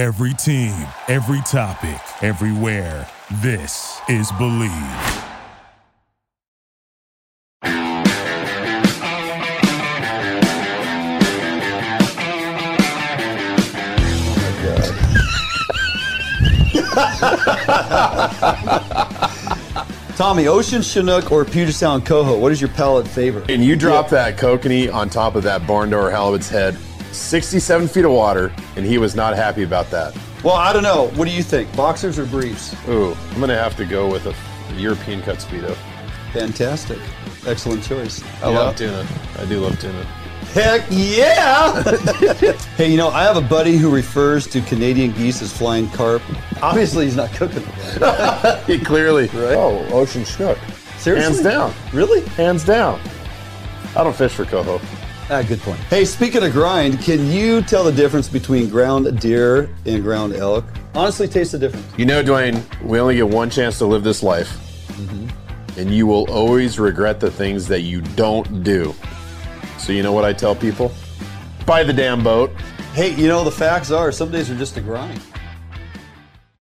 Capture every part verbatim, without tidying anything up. Every team, every topic, everywhere. This is Believe. Tommy, Ocean Chinook or Puget Sound Coho, what is your palate favorite? And you drop yeah. that kokanee on top of that barn door halibut's head, sixty-seven feet of water, and he was not happy about that. Well, I don't know. What do you think? Boxers or briefs? Ooh, I'm going to have to go with a European cut Speedo. Fantastic. Excellent choice. I yeah, love tuna. I do love tuna. Heck yeah! Hey, you know, I have a buddy who refers to Canadian geese as flying carp. Obviously, he's not cooking them. He clearly. Right? Oh, Ocean Chinook. Seriously? Hands down. Really? Hands down. I don't fish for coho. Ah, good point. Hey, speaking of grind, can you tell the difference between ground deer and ground elk? Honestly, taste the difference. You know, Dwayne, we only get one chance to live this life. Mm-hmm. And you will always regret the things that you don't do. So you know what I tell people? Buy the damn boat. Hey, you know, the facts are some days are just a grind.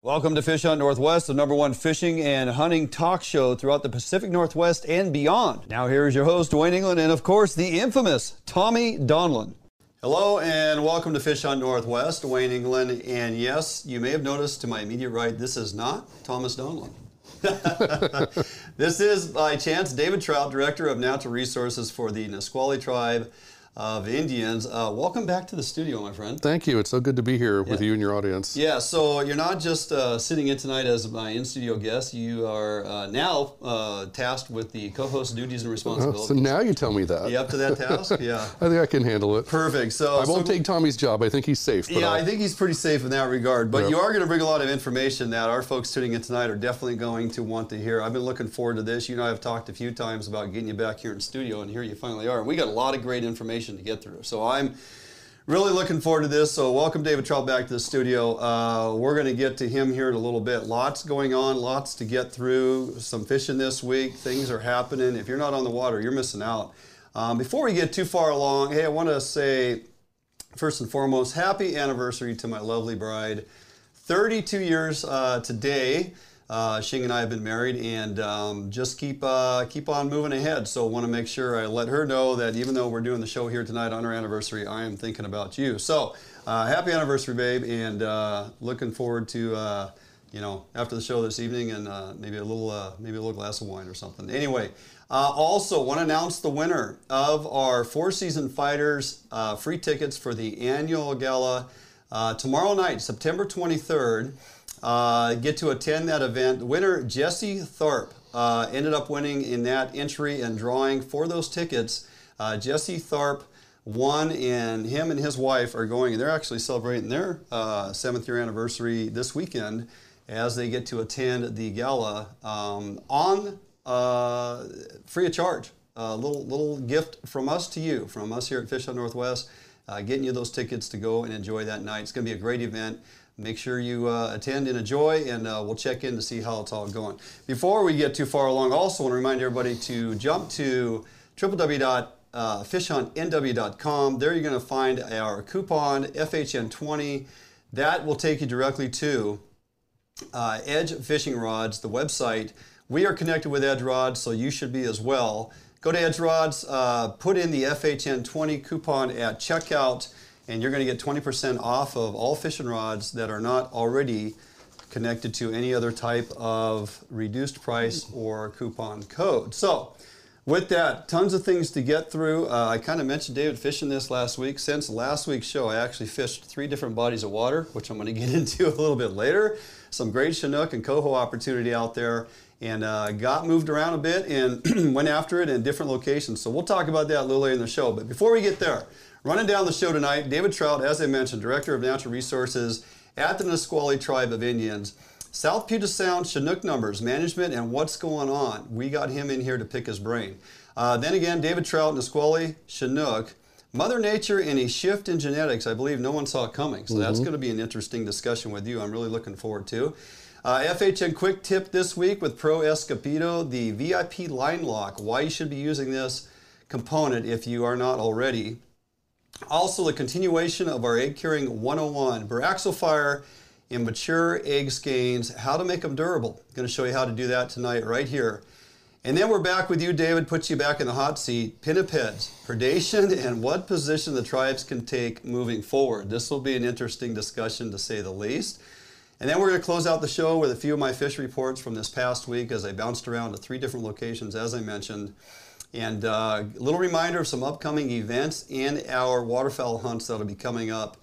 Welcome to Fish Hunt Northwest, the number one fishing and hunting talk show throughout the Pacific Northwest and beyond. Now here is your host, Wayne England, and of course, the infamous Tommy Donlan. Hello and welcome to Fish Hunt Northwest, Wayne England, and yes, you may have noticed to my immediate right, this is not Thomas Donlan. This is, by chance, David Trout, Director of Natural Resources for the Nisqually Tribe of Indians. Uh, welcome back to the studio, my friend. Thank you. It's so good to be here with yeah. you and your audience. Yeah, so you're not just uh, sitting in tonight as my in-studio guest. You are uh, now uh, tasked with the co-host duties and responsibilities. Oh, so now you tell me that. Are you up to that task? Yeah. I think I can handle it. Perfect. So I won't so, take Tommy's job. I think he's safe. But yeah, I'll... I think he's pretty safe in that regard. But yep. you are going to bring a lot of information that our folks tuning in tonight are definitely going to want to hear. I've been looking forward to this. You know, I've talked a few times about getting you back here in studio, and here you finally are. And we got a lot of great information to get through. So I'm really looking forward to this. So welcome David Trout back to the studio. Uh, we're going to get to him here in a little bit. Lots going on, lots to get through, some fishing this week. Things are happening. If you're not on the water, you're missing out. Um, before we get too far along, hey, I want to say first and foremost, happy anniversary to my lovely bride. thirty-two years uh, today. Uh, Shing and I have been married, and um, just keep uh, keep on moving ahead. So want to make sure I let her know that even though we're doing the show here tonight on our anniversary, I am thinking about you. So uh, happy anniversary, babe, and uh, looking forward to uh, you know, after the show this evening and uh, maybe a little uh, maybe a little glass of wine or something. Anyway, uh, also want to announce the winner of our Four Season Fighters uh, free tickets for the annual gala uh, tomorrow night, September twenty-third. Uh, get to attend that event. Winner Jesse Tharp uh, ended up winning in that entry and drawing for those tickets. Uh, Jesse Tharp won, and him and his wife are going, and they're actually celebrating their uh, seventh year anniversary this weekend as they get to attend the gala um, on uh, free of charge. A little little gift from us to you, from us here at Fish Hunt Northwest, uh, getting you those tickets to go and enjoy that night. It's going to be a great event. Make sure you uh, attend and enjoy, and uh, we'll check in to see how it's all going. Before we get too far along, I also want to remind everybody to jump to w w w dot fish hunt n w dot com. There you're going to find our coupon, F H N twenty. That will take you directly to uh, Edge Fishing Rods, the website. We are connected with Edge Rods, so you should be as well. Go to Edge Rods, uh, put in the F H N twenty coupon at checkout, and you're going to get twenty percent off of all fishing rods that are not already connected to any other type of reduced price or coupon code. So with that, tons of things to get through. Uh, I kind of mentioned David fishing this last week. Since last week's show, I actually fished three different bodies of water, which I'm going to get into a little bit later. Some great Chinook and Coho opportunity out there, and uh, got moved around a bit and went after it in different locations. So we'll talk about that a little later in the show. But before we get there, running down the show tonight, David Trout, as I mentioned, Director of Natural Resources at the Nisqually Tribe of Indians. South Puget Sound Chinook numbers, management, and what's going on. We got him in here to pick his brain. Uh, then again, David Trout, Nisqually Chinook, Mother Nature and a shift in genetics. I believe no one saw it coming, so mm-hmm. that's going to be an interesting discussion with you. I'm really looking forward to. Uh, F H N Quick Tip this week with Pro Escapito, the V I P line lock, why you should be using this component if you are not already. Also, the continuation of our egg curing one oh one, Baraxel Fire and mature egg skeins, how to make them durable. I'm going to show you how to do that tonight right here. And then we're back with you, David, puts you back in the hot seat. Pinnipeds, predation, and what position the tribes can take moving forward. This will be an interesting discussion, to say the least. And then we're going to close out the show with a few of my fish reports from this past week as I bounced around to three different locations, as I mentioned. And uh, a little reminder of some upcoming events and our waterfowl hunts that will be coming up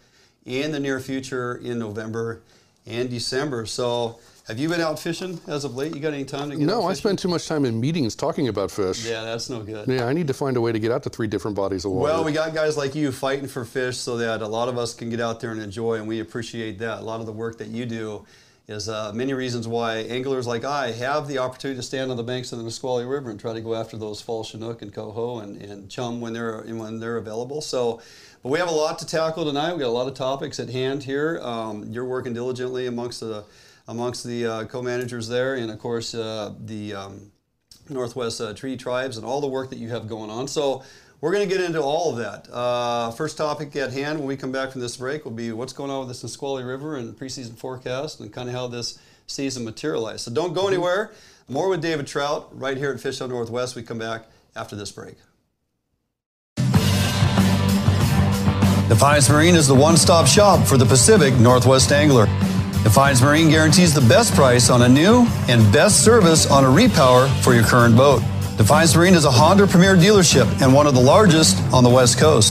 in the near future in November and December. So, have you been out fishing as of late? You got any time to get out fishing? No, I spend too much time in meetings talking about fish. Yeah, that's no good. Yeah, I need to find a way to get out to three different bodies of water. Well, we got guys like you fighting for fish so that a lot of us can get out there and enjoy, and we appreciate that. A lot of the work that you do is uh, many reasons why anglers like I have the opportunity to stand on the banks of the Nisqually River and try to go after those fall Chinook and coho and, and chum when they're, when they're available. So. But we have a lot to tackle tonight. We've got a lot of topics at hand here. Um, you're working diligently amongst the amongst the uh, co-managers there, and of course uh, the um, Northwest uh, Treaty Tribes and all the work that you have going on. So we're going to get into all of that. Uh, first topic at hand when we come back from this break will be what's going on with the Nisqually River and preseason forecast and kind of how this season materialized. So don't go anywhere. More with David Trout right here at Fish Hunt Northwest. We come back after this break. Defiance Marine is the one-stop shop for the Pacific Northwest angler. Defiance Marine guarantees the best price on a new and best service on a repower for your current boat. Defiance Marine is a Honda Premier dealership and one of the largest on the West Coast.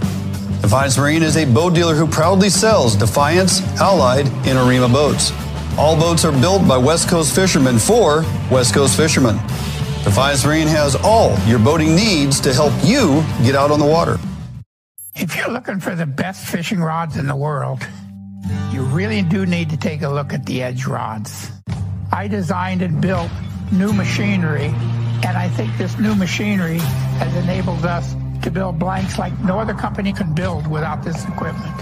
Defiance Marine is a boat dealer who proudly sells Defiance, Allied, and Arima boats. All boats are built by West Coast fishermen for West Coast fishermen. Defiance Marine has all your boating needs to help you get out on the water. If you're looking for the best fishing rods in the world, you really do need to take a look at the Edge rods. I designed and built new machinery, and I think this new machinery has enabled us to build blanks like no other company can build without this equipment.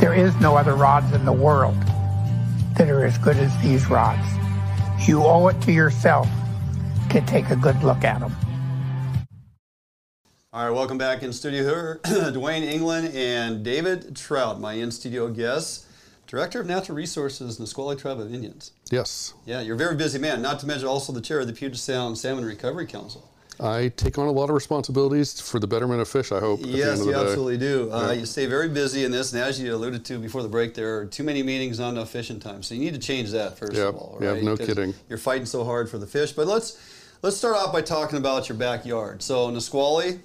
There is no other rods in the world that are as good as these rods. You owe it to yourself to take a good look at them. All right, welcome back in studio here, Wayne England and David Trout, my in-studio guest, Director of Natural Resources, Nisqually Tribe of Indians. Yes. Yeah, you're a very busy man, not to mention also the chair of the Puget Sound Salmon Recovery Council. I take on a lot of responsibilities for the betterment of fish, I hope. Yes, you absolutely do. Yeah. Uh, you stay very busy in this, and as you alluded to before the break, there are too many meetings, not enough fishing time. So you need to change that, first yep. of all. Right? Yeah, no kidding. You're fighting so hard for the fish. But let's, let's start off by talking about your backyard. So Nisqually...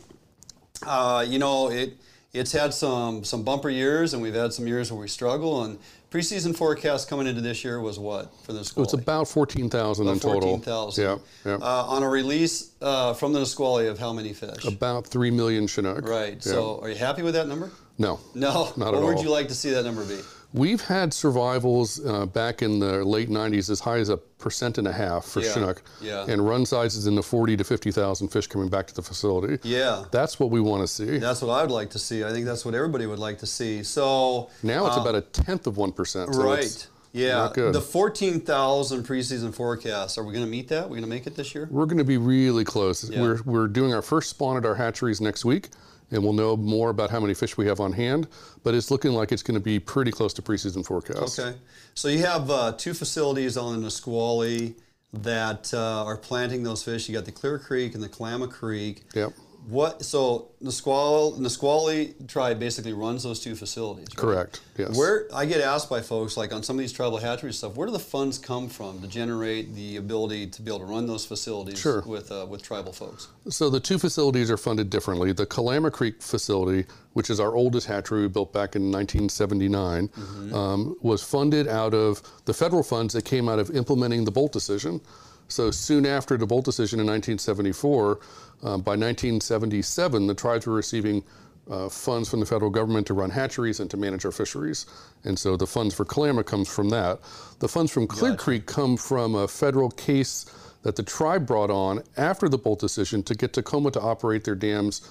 Uh, you know, it it's had some some bumper years, and we've had some years where we struggle. And preseason forecast coming into this year was what for the Nisqually? It's about fourteen thousand in total. Fourteen thousand. Yeah. yeah. Uh, on a release uh, from the Nisqually of how many fish? About three million Chinook. Right. Yeah. So, are you happy with that number? No. No. Not at all. What would you like to see that number be? We've had survivals uh, back in the late nineties as high as a percent and a half for yeah, Chinook, yeah. and run sizes in the forty to fifty thousand fish coming back to the facility. Yeah, that's what we want to see. That's what I'd like to see. I think that's what everybody would like to see. So now it's um, about a tenth of one percent. So right. Yeah, the fourteen thousand preseason forecast, are we going to meet that? We're going to make it this year? We're going to be really close. Yeah. We're we're doing our first spawn at our hatcheries next week. And we'll know more about how many fish we have on hand, but it's looking like it's going to be pretty close to preseason forecast. Okay, so you have uh, two facilities on the Nisqually that uh, are planting those fish. You got the Clear Creek and the Kalama Creek. Yep. What? So Nisqually, Nisqually Tribe basically runs those two facilities. Right? Correct. Yes. Where I get asked by folks, like on some of these tribal hatchery stuff, where do the funds come from to generate the ability to be able to run those facilities sure. with uh, with tribal folks? So the two facilities are funded differently. The Kalama Creek facility, which is our oldest hatchery, we built back in nineteen seventy-nine, mm-hmm. um, was funded out of the federal funds that came out of implementing the Bolt decision. So soon after the Bolt decision in nineteen seventy-four. Um, by nineteen seventy-seven, the tribes were receiving uh, funds from the federal government to run hatcheries and to manage our fisheries. And so the funds for Kalama comes from that. The funds from Clear gotcha. Creek come from a federal case that the tribe brought on after the Bolt decision to get Tacoma to operate their dams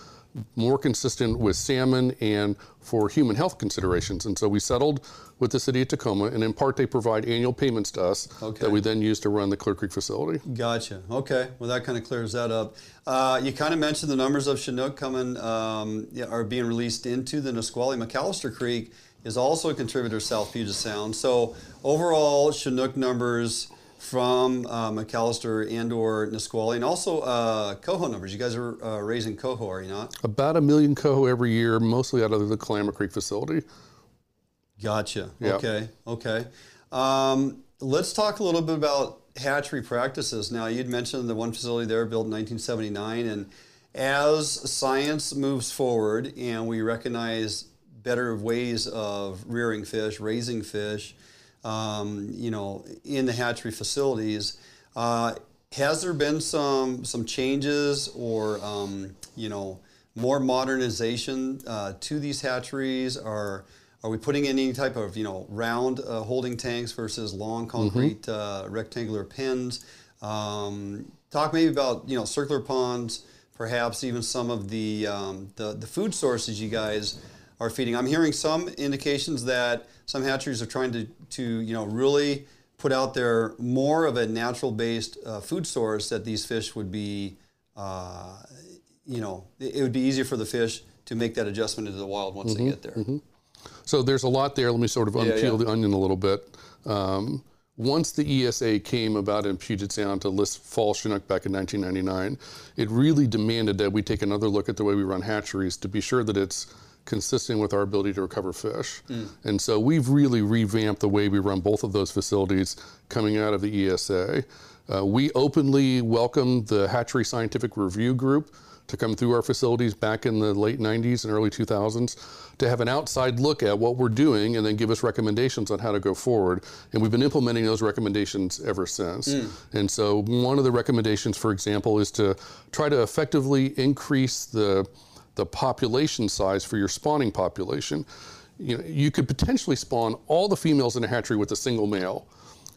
more consistent with salmon and for human health considerations. And so we settled with the city of Tacoma, and in part they provide annual payments to us okay. that we then use to run the Clear Creek facility. Gotcha. Okay. Well, that kind of clears that up. Uh, you kind of mentioned the numbers of Chinook coming um, are being released into the Nisqually. McAllister Creek is also a contributor to South Puget Sound. So overall Chinook numbers from uh, McAllister and or Nisqually, and also uh, coho numbers. You guys are uh, raising coho, are you not? About a million coho every year, mostly out of the Kalama Creek facility. Gotcha. Yep. Okay. Okay. Um, let's talk a little bit about hatchery practices. Now, you'd mentioned the one facility there built in nineteen seventy-nine, and as science moves forward and we recognize better ways of rearing fish, raising fish, Um, you know, in the hatchery facilities, uh, has there been some some changes or um, you know, more modernization uh, to these hatcheries? Are are we putting in any type of you know round uh, holding tanks versus long concrete mm-hmm. uh, rectangular pens? Um, talk maybe about you know circular ponds, perhaps even some of the um, the, the food sources you guys are feeding. I'm hearing some indications that some hatcheries are trying to, to you know, really put out there more of a natural-based uh, food source that these fish would be, uh, you know, it would be easier for the fish to make that adjustment into the wild once mm-hmm, they get there. Mm-hmm. So there's a lot there. Let me sort of unpeel yeah, yeah. the onion a little bit. Um, once the E S A came about in Puget Sound to list fall Chinook back in nineteen ninety-nine, it really demanded that we take another look at the way we run hatcheries to be sure that it's consistent with our ability to recover fish. Mm. And so we've really revamped the way we run both of those facilities coming out of the E S A. Uh, we openly welcomed the Hatchery Scientific Review Group to come through our facilities back in the late nineties and early two thousands to have an outside look at what we're doing and then give us recommendations on how to go forward. And we've been implementing those recommendations ever since. Mm. And so one of the recommendations, for example, is to try to effectively increase the the population size for your spawning population. You know, you could potentially spawn all the females in a hatchery with a single male.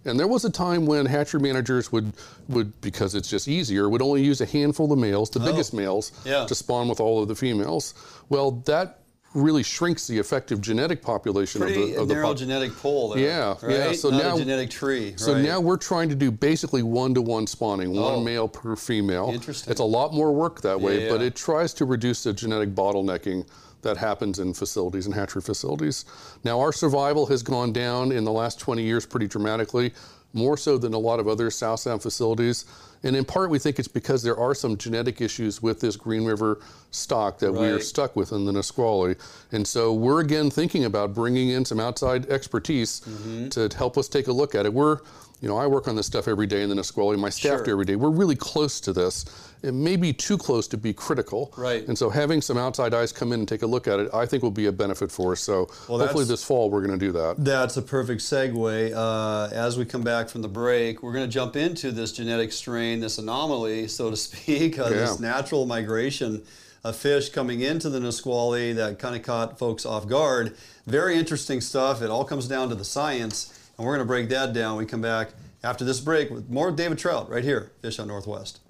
And there was a time when hatchery managers would, would because it's just easier, would only use a handful of males, the oh, biggest males, yeah. to spawn with all of the females. Well, that really shrinks the effective genetic population Pretty of the, of the narrow genetic pool there. Yeah, right? yeah. So Not now, a genetic tree. So right. now we're trying to do basically one-to-one spawning, oh. one male per female. Interesting. It's a lot more work that way, yeah. but it tries to reduce the genetic bottlenecking that happens in facilities and hatchery facilities. Now, our survival has gone down in the last twenty years pretty dramatically, more so than a lot of other South Sound facilities. And in part, we think it's because there are some genetic issues with this Green River stock that right. we are stuck with in the Nisqually. And so we're again thinking about bringing in some outside expertise mm-hmm. to help us take a look at it. We're, you know, I work on this stuff every day in the Nisqually, my staff sure. do every day. We're really close to this. It may be too close to be critical. Right. And so having some outside eyes come in and take a look at it, I think will be a benefit for us. So well, hopefully this fall we're going to do that. That's a perfect segue. Uh, as we come back from the break, we're going to jump into this genetic strain, this anomaly, so to speak, uh, yeah. this natural migration of fish coming into the Nisqually that kind of caught folks off guard. Very interesting stuff. It all comes down to the science, and we're going to break that down. We come back after this break with more David Trout right here, Fish Hunt Northwest.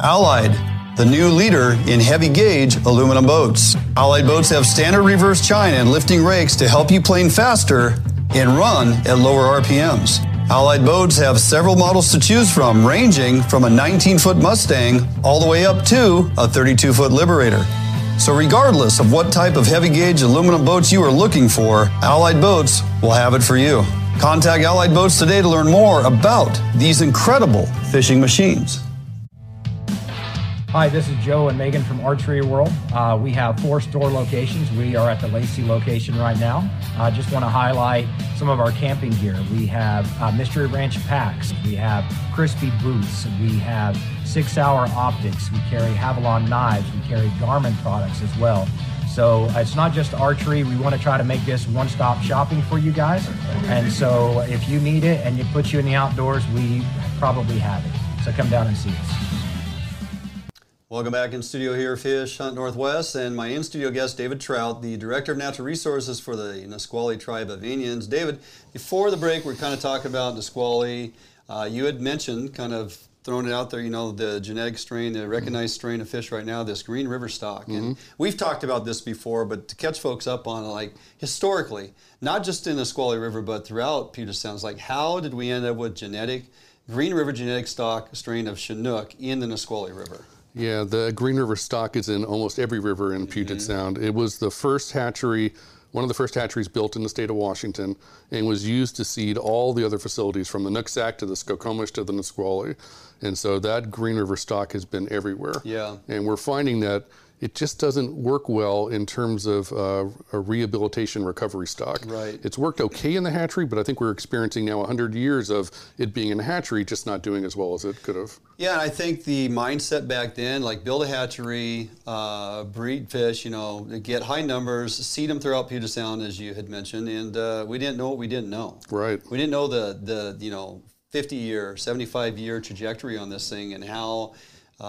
Allied, the new leader in heavy gauge aluminum boats. Allied Boats have standard reverse chine and lifting rakes to help you plane faster and run at lower R P Ms. Allied Boats have several models to choose from, ranging from a nineteen-foot Mustang all the way up to a thirty-two-foot Liberator. So regardless of what type of heavy-gauge aluminum boats you are looking for, Allied Boats will have it for you. Contact Allied Boats today to learn more about these incredible fishing machines. Hi, this is Joe and Megan from Archery World. Uh, we have four store locations. We are at the Lacey location right now. I uh, just want to highlight some of our camping gear. We have uh, Mystery Ranch packs. We have Crispy boots. We have six-hour optics. We carry Havilon knives. We carry Garmin products as well. So it's not just archery. We want to try to make this one-stop shopping for you guys. And so if you need it and it puts you in the outdoors, we probably have it. So come down and see us. Welcome back in studio here, Fish Hunt Northwest, and my in-studio guest, David Trout, the Director of Natural Resources for the Nisqually Tribe of Indians. David, before the break, we we're kind of talking about Nisqually. Uh, you had mentioned kind of throwing it out there, you know, the genetic strain, the recognized strain of fish right now, this Green River stock. Mm-hmm. And we've talked about this before, but to catch folks up on, like, historically, not just in the Nisqually River, but throughout Puget Sound, like, how did we end up with genetic, Green River genetic stock strain of Chinook in the Nisqually River? Yeah, the Green River stock is in almost every river in Puget mm-hmm. Sound. It was the first hatchery, one of the first hatcheries built in the state of Washington, and was used to seed all the other facilities from the Nooksack to the Skokomish to the Nisqually. And so that Green River stock has been everywhere. Yeah. And we're finding that it just doesn't work well in terms of uh, a rehabilitation recovery stock. Right. It's worked okay in the hatchery, but I think we're experiencing now one hundred years of it being in the hatchery, just not doing as well as it could have. Yeah, and I think the mindset back then, like build a hatchery, uh, breed fish, you know, get high numbers, seed them throughout Puget Sound, as you had mentioned, and uh, we didn't know what we didn't know. Right. We didn't know the, the you know, fifty-year, seventy-five-year trajectory on this thing and how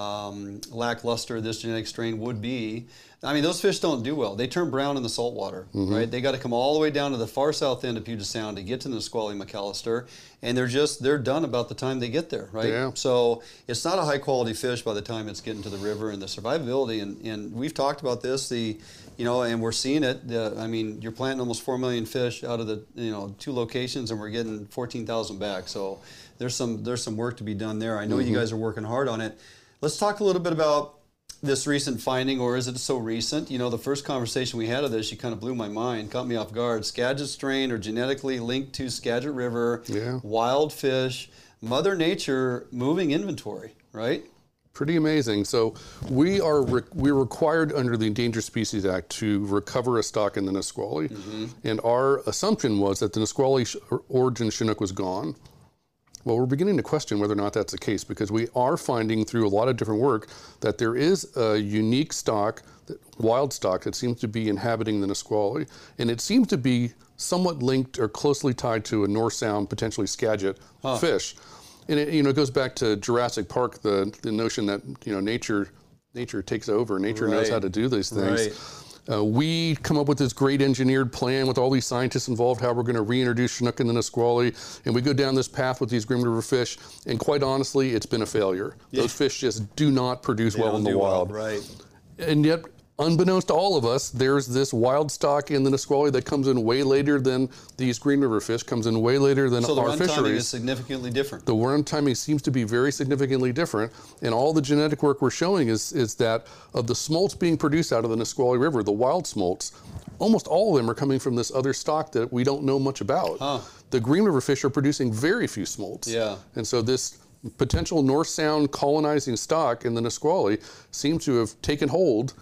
Um, lackluster this genetic strain would be. I mean, those fish don't do well. They turn brown in the salt water, mm-hmm. right? They got to come all the way down to the far south end of Puget Sound to get to the Nisqually McAllister, and they're just, they're done about the time they get there, right? Yeah. So it's not a high-quality fish by the time it's getting to the river, and the survivability, and, and we've talked about this, the, you know, and we're seeing it. The, I mean, you're planting almost four million fish out of the, you know, two locations, and we're getting fourteen thousand back. So there's some, there's some work to be done there. I know mm-hmm. you guys are working hard on it. Let's talk a little bit about this recent finding, or is it so recent? You know, the first conversation we had of this, you kind of blew my mind, caught me off guard. Skagit strain, or genetically linked to Skagit River, yeah. wild fish, Mother Nature moving inventory, right? Pretty amazing. So we are re we're required under the Endangered Species Act to recover a stock in the Nisqually, mm-hmm. and our assumption was that the Nisqually sh origin Chinook was gone. Well, we're beginning to question whether or not that's the case, because we are finding through a lot of different work that there is a unique stock, wild stock, that seems to be inhabiting the Nisqually, and it seems to be somewhat linked or closely tied to a North Sound, potentially Skagit huh. fish. And it, you know, it goes back to Jurassic Park, the, the notion that, you know, nature nature takes over, nature right. knows how to do these things. Right. Uh, we come up with this great engineered plan with all these scientists involved, how we're going to reintroduce Chinook in the Nisqually, and we go down this path with these Green River fish, and quite honestly, it's been a failure. Yeah. Those fish just do not produce they well in the wild. Well, right. And yet, unbeknownst to all of us, there's this wild stock in the Nisqually that comes in way later than these Green River fish, comes in way later than our fisheries. So the worm timing is significantly different. The worm timing seems to be very significantly different, and all the genetic work we're showing is, is that of the smolts being produced out of the Nisqually River, the wild smolts, almost all of them are coming from this other stock that we don't know much about. Huh. The Green River fish are producing very few smolts. Yeah. And so this potential North Sound colonizing stock in the Nisqually seems to have taken hold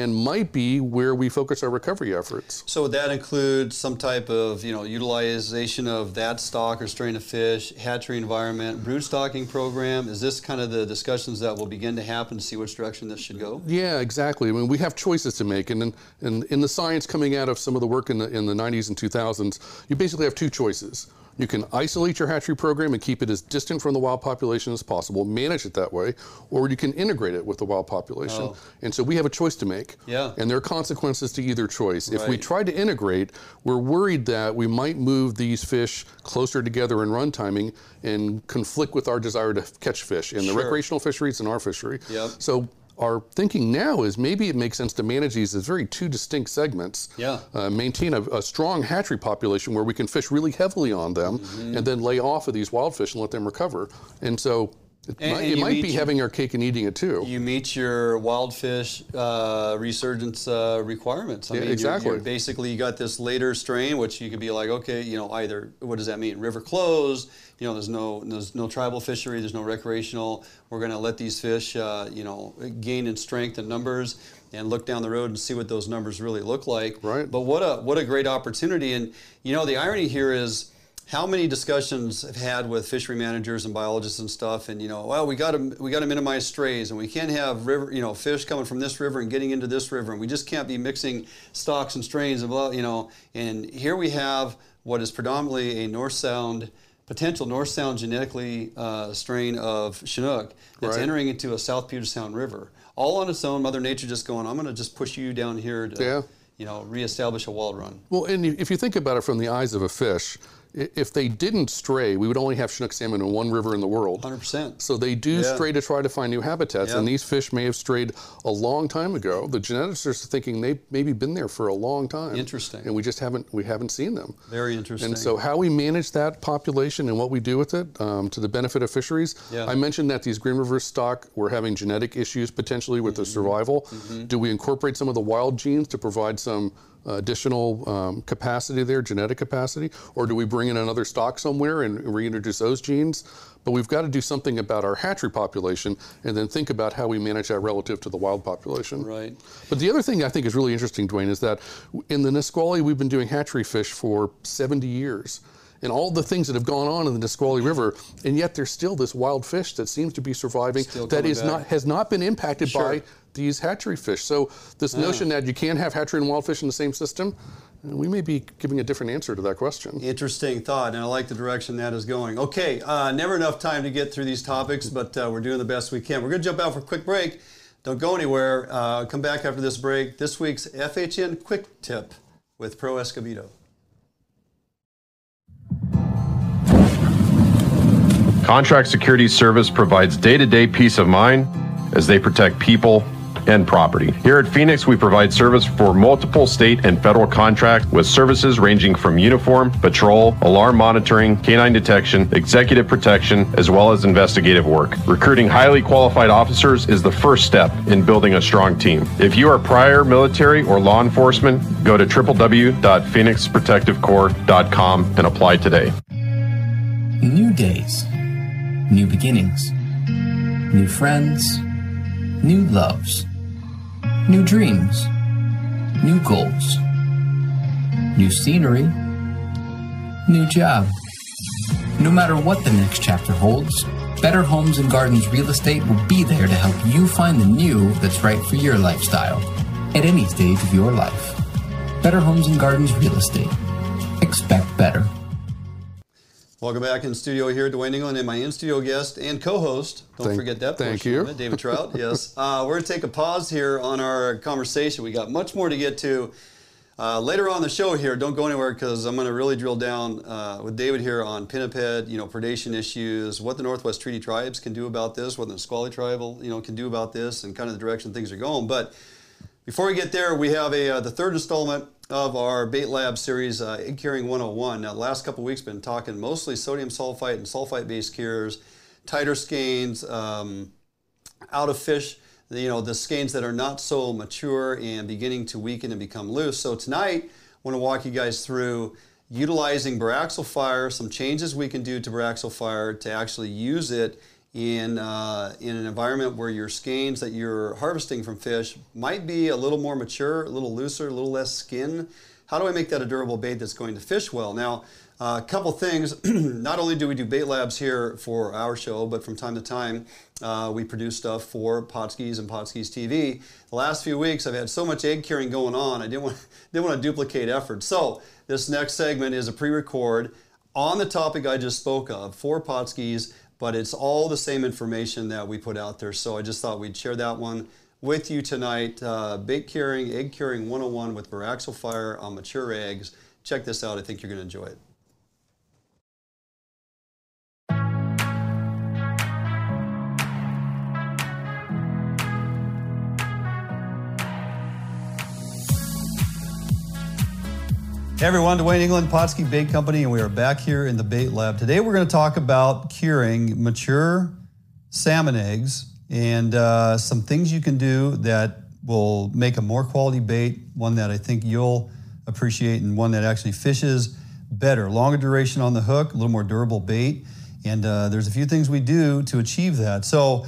and might be where we focus our recovery efforts. So would that include some type of, you know, utilization of that stock or strain of fish, hatchery environment, brood stocking program? Is this kind of the discussions that will begin to happen to see which direction this should go? Yeah, exactly. I mean, we have choices to make, and in, and in the science coming out of some of the work in the, in the nineties and two thousands, you basically have two choices. You can isolate your hatchery program and keep it as distant from the wild population as possible, manage it that way, or you can integrate it with the wild population. Oh. And so we have a choice to make. Yeah. And there are consequences to either choice. Right. If we try to integrate, we're worried that we might move these fish closer together in run timing and conflict with our desire to catch fish in the sure. recreational fisheries and our fishery. Yep. So our thinking now is maybe it makes sense to manage these as very two distinct segments, yeah. uh, maintain a, a strong hatchery population where we can fish really heavily on them, mm-hmm. and then lay off of these wild fish and let them recover. And so it and, might, and it might be your, having our cake and eating it too. You meet your wild fish uh, resurgence uh, requirements. I yeah, mean, exactly. You're, you're basically, you got this later strain, which you could be like, okay, you know, either, what does that mean? River closed, you know, there's no, there's no tribal fishery, there's no recreational. We're going to let these fish, uh, you know, gain in strength and numbers, and look down the road and see what those numbers really look like. Right. But what a what a great opportunity. And you know, the irony here is, how many discussions I've had with fishery managers and biologists and stuff, and you know, well, we got to we got to minimize strays, and we can't have river, you know, fish coming from this river and getting into this river, and we just can't be mixing stocks and strains and blah, you know. And here we have what is predominantly a North Sound, potential North Sound genetically uh, strain of Chinook that's right. entering into a South Puget Sound river, all on its own. Mother Nature just going, I'm going to just push you down here to, yeah. you know, reestablish a wild run. Well, and if you think about it from the eyes of a fish, if they didn't stray, we would only have Chinook salmon in one river in the world. one hundred percent. So they do yeah. stray to try to find new habitats, yeah. and these fish may have strayed a long time ago. The geneticists are thinking they've maybe been there for a long time. Interesting. And we just haven't we haven't seen them. Very interesting. And so how we manage that population and what we do with it um, to the benefit of fisheries. Yeah. I mentioned that these Green River stock were having genetic issues potentially with mm-hmm. their survival. Mm-hmm. Do we incorporate some of the wild genes to provide some additional um, capacity there, genetic capacity, or do we bring in another stock somewhere and reintroduce those genes? But we've got to do something about our hatchery population and then think about how we manage that relative to the wild population. Right. But the other thing I think is really interesting, Dwayne, is that in the Nisqually, we've been doing hatchery fish for seventy years. And all the things that have gone on in the Nisqually River, and yet there's still this wild fish that seems to be surviving that is not, has not been impacted sure. by these hatchery fish. So this ah. notion that you can't have hatchery and wild fish in the same system, we may be giving a different answer to that question. Interesting thought, and I like the direction that is going. Okay, uh, never enough time to get through these topics, but uh, we're doing the best we can. We're going to jump out for a quick break. Don't go anywhere. Uh, come back after this break. This week's F H N Quick Tip with Pro Escobedo. Contract Security Service provides day-to-day peace of mind as they protect people and property. Here at Phoenix, we provide service for multiple state and federal contracts with services ranging from uniform, patrol, alarm monitoring, canine detection, executive protection, as well as investigative work. Recruiting highly qualified officers is the first step in building a strong team. If you are prior military or law enforcement, go to w w w dot phoenix protective corps dot com and apply today. New days, new beginnings, new friends, new loves. New dreams, new goals, new scenery, new job. No matter what the next chapter holds, Better Homes and Gardens Real Estate will be there to help you find the new that's right for your lifestyle at any stage of your life. Better Homes and Gardens Real Estate. Expect better. Welcome back in studio here, Dwayne England, and my in-studio guest and co-host. Don't thank, forget that. Thank you. It, David Trout, yes. Uh, we're going to take a pause here on our conversation. We got much more to get to uh, later on the show here. Don't go anywhere because I'm going to really drill down uh, with David here on pinniped, you know, predation issues, what the Northwest Treaty Tribes can do about this, what the Nisqually Tribal, you know, can do about this, and kind of the direction things are going. But before we get there, we have a uh, the third installment of our Bait Lab series, uh, Egg Curing one oh one. Now, the last couple of weeks been talking mostly sodium sulfite and sulfite-based cures, tighter skeins, um, out of fish, you know, the skeins that are not so mature and beginning to weaken and become loose. So tonight, I want to walk you guys through utilizing Baraxel Fire, some changes we can do to Baraxel Fire to actually use it in uh, in an environment where your skeins that you're harvesting from fish might be a little more mature, a little looser, a little less skin. How do I make that a durable bait that's going to fish well? Now, a uh, couple things. Not only do we do bait labs here for our show, but from time to time, uh, we produce stuff for Potskis and Potskis T V. The last few weeks, I've had so much egg curing going on, I didn't want, didn't want to duplicate effort. So this next segment is a pre-record on the topic I just spoke of for Potskis, but it's all the same information that we put out there. So I just thought we'd share that one with you tonight. Uh, Bait Curing, Egg Curing one oh one with Baraxel Fire on mature eggs. Check this out. I think you're going to enjoy it. Hey everyone, Wayne England, Potski Bait Company, and we are back here in the bait lab. Today we're going to talk about curing mature salmon eggs and uh, some things you can do that will make a more quality bait, one that I think you'll appreciate and one that actually fishes better. Longer duration on the hook, a little more durable bait, and uh, there's a few things we do to achieve that. So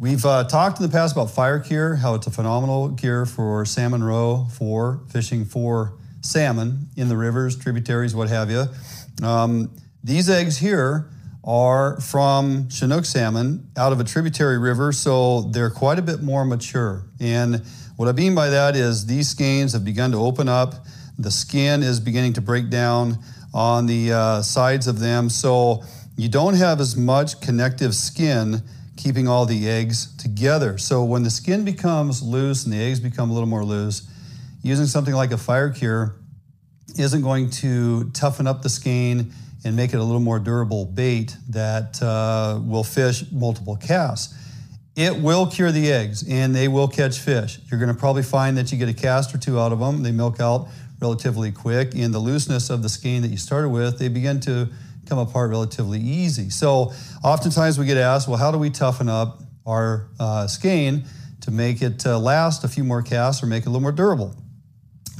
we've uh, talked in the past about fire cure, how it's a phenomenal cure for salmon roe, for fishing for salmon in the rivers, tributaries, what have you. Um, these eggs here are from Chinook salmon out of a tributary river, so they're quite a bit more mature. And what I mean by that is these skeins have begun to open up. The skin is beginning to break down on the uh, sides of them, so you don't have as much connective skin keeping all the eggs together. So when the skin becomes loose and the eggs become a little more loose, using something like a fire cure isn't going to toughen up the skein and make it a little more durable bait that uh, will fish multiple casts. It will cure the eggs and they will catch fish. You're gonna probably find that you get a cast or two out of them. They milk out relatively quick, and the looseness of the skein that you started with, they begin to come apart relatively easy. So oftentimes we get asked, well, how do we toughen up our uh, skein to make it uh, last a few more casts or make it a little more durable?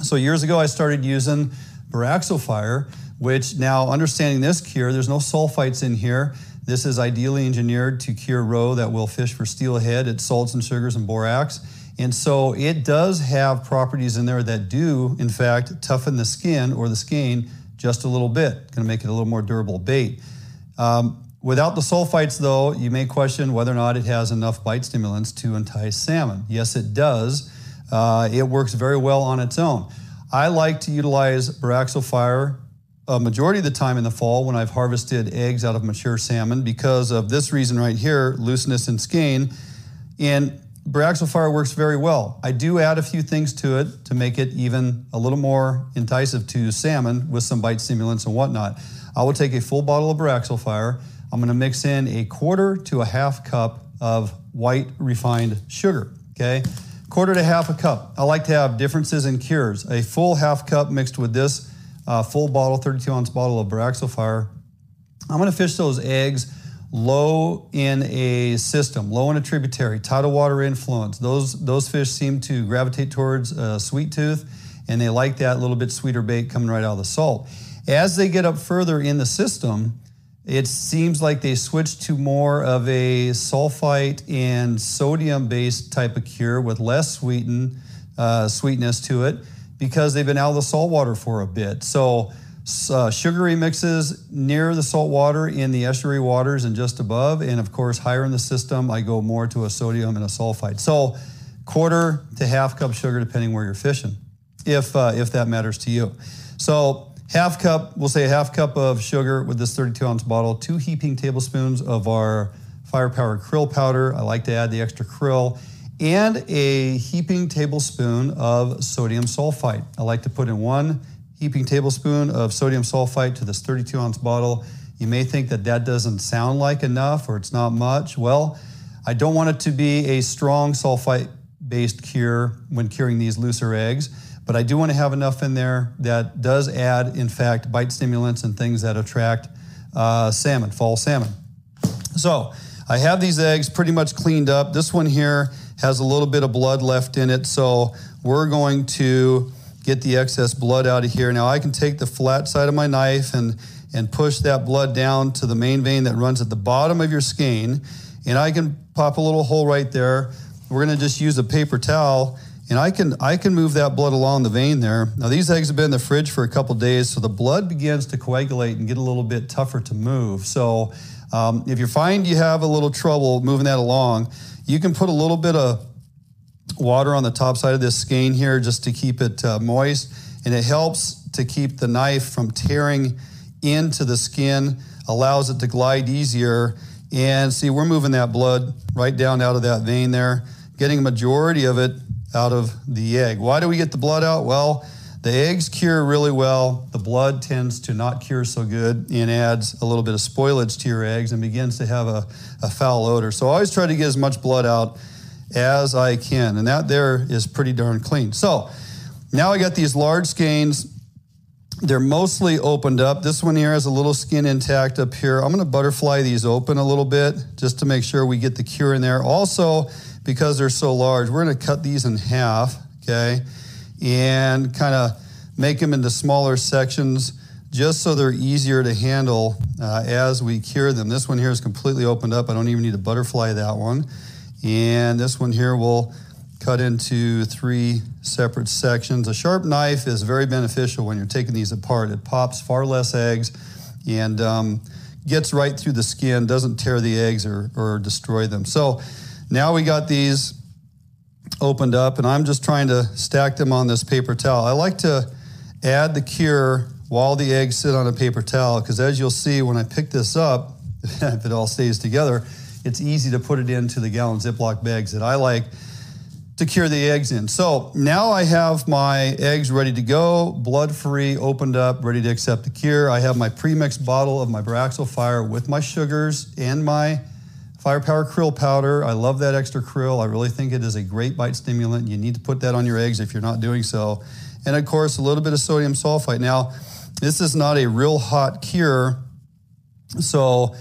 So years ago, I started using Baraxel Fire, which now, understanding this cure, there's no sulfites in here. This is ideally engineered to cure roe that will fish for steelhead. It's salts and sugars and borax. And so it does have properties in there that do, in fact, toughen the skin or the skein just a little bit, gonna make it a little more durable bait. Um, without the sulfites though, you may question whether or not it has enough bite stimulants to entice salmon. Yes, it does. Uh, it works very well on its own. I like to utilize Baraxel Fire a majority of the time in the fall when I've harvested eggs out of mature salmon, because of this reason right here, looseness and skein. And Baraxel Fire works very well. I do add a few things to it to make it even a little more enticing to salmon with some bite stimulants and whatnot. I will take a full bottle of Baraxel Fire. I'm gonna mix in a quarter to a half cup of white refined sugar, okay? Quarter to half a cup. I like to have differences in cures. A full half cup mixed with this uh, full bottle, thirty-two ounce bottle of Baraxel Fire. I'm gonna fish those eggs low in a system, low in a tributary, tidal water influence. Those, those fish seem to gravitate towards uh, sweet tooth, and they like that little bit sweeter bait coming right out of the salt. As they get up further in the system, it seems like they switch to more of a sulfite and sodium-based type of cure with less sweeten, uh, sweetness to it, because they've been out of the salt water for a bit. So uh, sugary mixes near the salt water in the estuary waters and just above, and of course higher in the system, I go more to a sodium and a sulfite. So quarter to half cup sugar, depending where you're fishing, if, uh, if that matters to you. So half cup, we'll say a half cup of sugar with this thirty-two ounce bottle, two heaping tablespoons of our Firepower krill powder. I like to add the extra krill, and a heaping tablespoon of sodium sulfite. I like to put in one heaping tablespoon of sodium sulfite to this thirty-two ounce bottle. You may think that that doesn't sound like enough or it's not much. Well, I don't want it to be a strong sulfite-based cure when curing these looser eggs, but I do want to have enough in there that does add, in fact, bite stimulants and things that attract uh, salmon, fall salmon. So I have these eggs pretty much cleaned up. This one here has a little bit of blood left in it, so we're going to get the excess blood out of here. Now I can take the flat side of my knife and, and push that blood down to the main vein that runs at the bottom of your skein, and I can pop a little hole right there. We're gonna just use a paper towel, and I can, I can move that blood along the vein there. Now these eggs have been in the fridge for a couple days, so the blood begins to coagulate and get a little bit tougher to move. So um, if you find you have a little trouble moving that along, you can put a little bit of water on the top side of this skein here just to keep it uh, moist, and it helps to keep the knife from tearing into the skin, allows it to glide easier. And see, we're moving that blood right down out of that vein there, getting a majority of it out of the egg. Why do we get the blood out? Well, the eggs cure really well. The blood tends to not cure so good and adds a little bit of spoilage to your eggs and begins to have a, a foul odor. So I always try to get as much blood out as I can. And that there is pretty darn clean. So now I got these large skeins. They're mostly opened up. This one here has a little skin intact up here. I'm gonna butterfly these open a little bit just to make sure we get the cure in there. Also, because they're so large, we're gonna cut these in half, okay? And kind of make them into smaller sections just so they're easier to handle uh, as we cure them. This one here is completely opened up. I don't even need to butterfly that one. And this one here will cut into three separate sections. A sharp knife is very beneficial when you're taking these apart. It pops far less eggs and um, gets right through the skin, doesn't tear the eggs or, or destroy them. So now we got these opened up, and I'm just trying to stack them on this paper towel. I like to add the cure while the eggs sit on a paper towel, because as you'll see when I pick this up, if it all stays together, it's easy to put it into the gallon Ziploc bags that I like to cure the eggs in. So now I have my eggs ready to go, blood-free, opened up, ready to accept the cure. I have my pre-mixed bottle of my Baraxel Fire with my sugars and my Firepower krill powder. I love that extra krill. I really think it is a great bite stimulant. You need to put that on your eggs if you're not doing so. And of course, a little bit of sodium sulfite. Now, this is not a real hot cure, so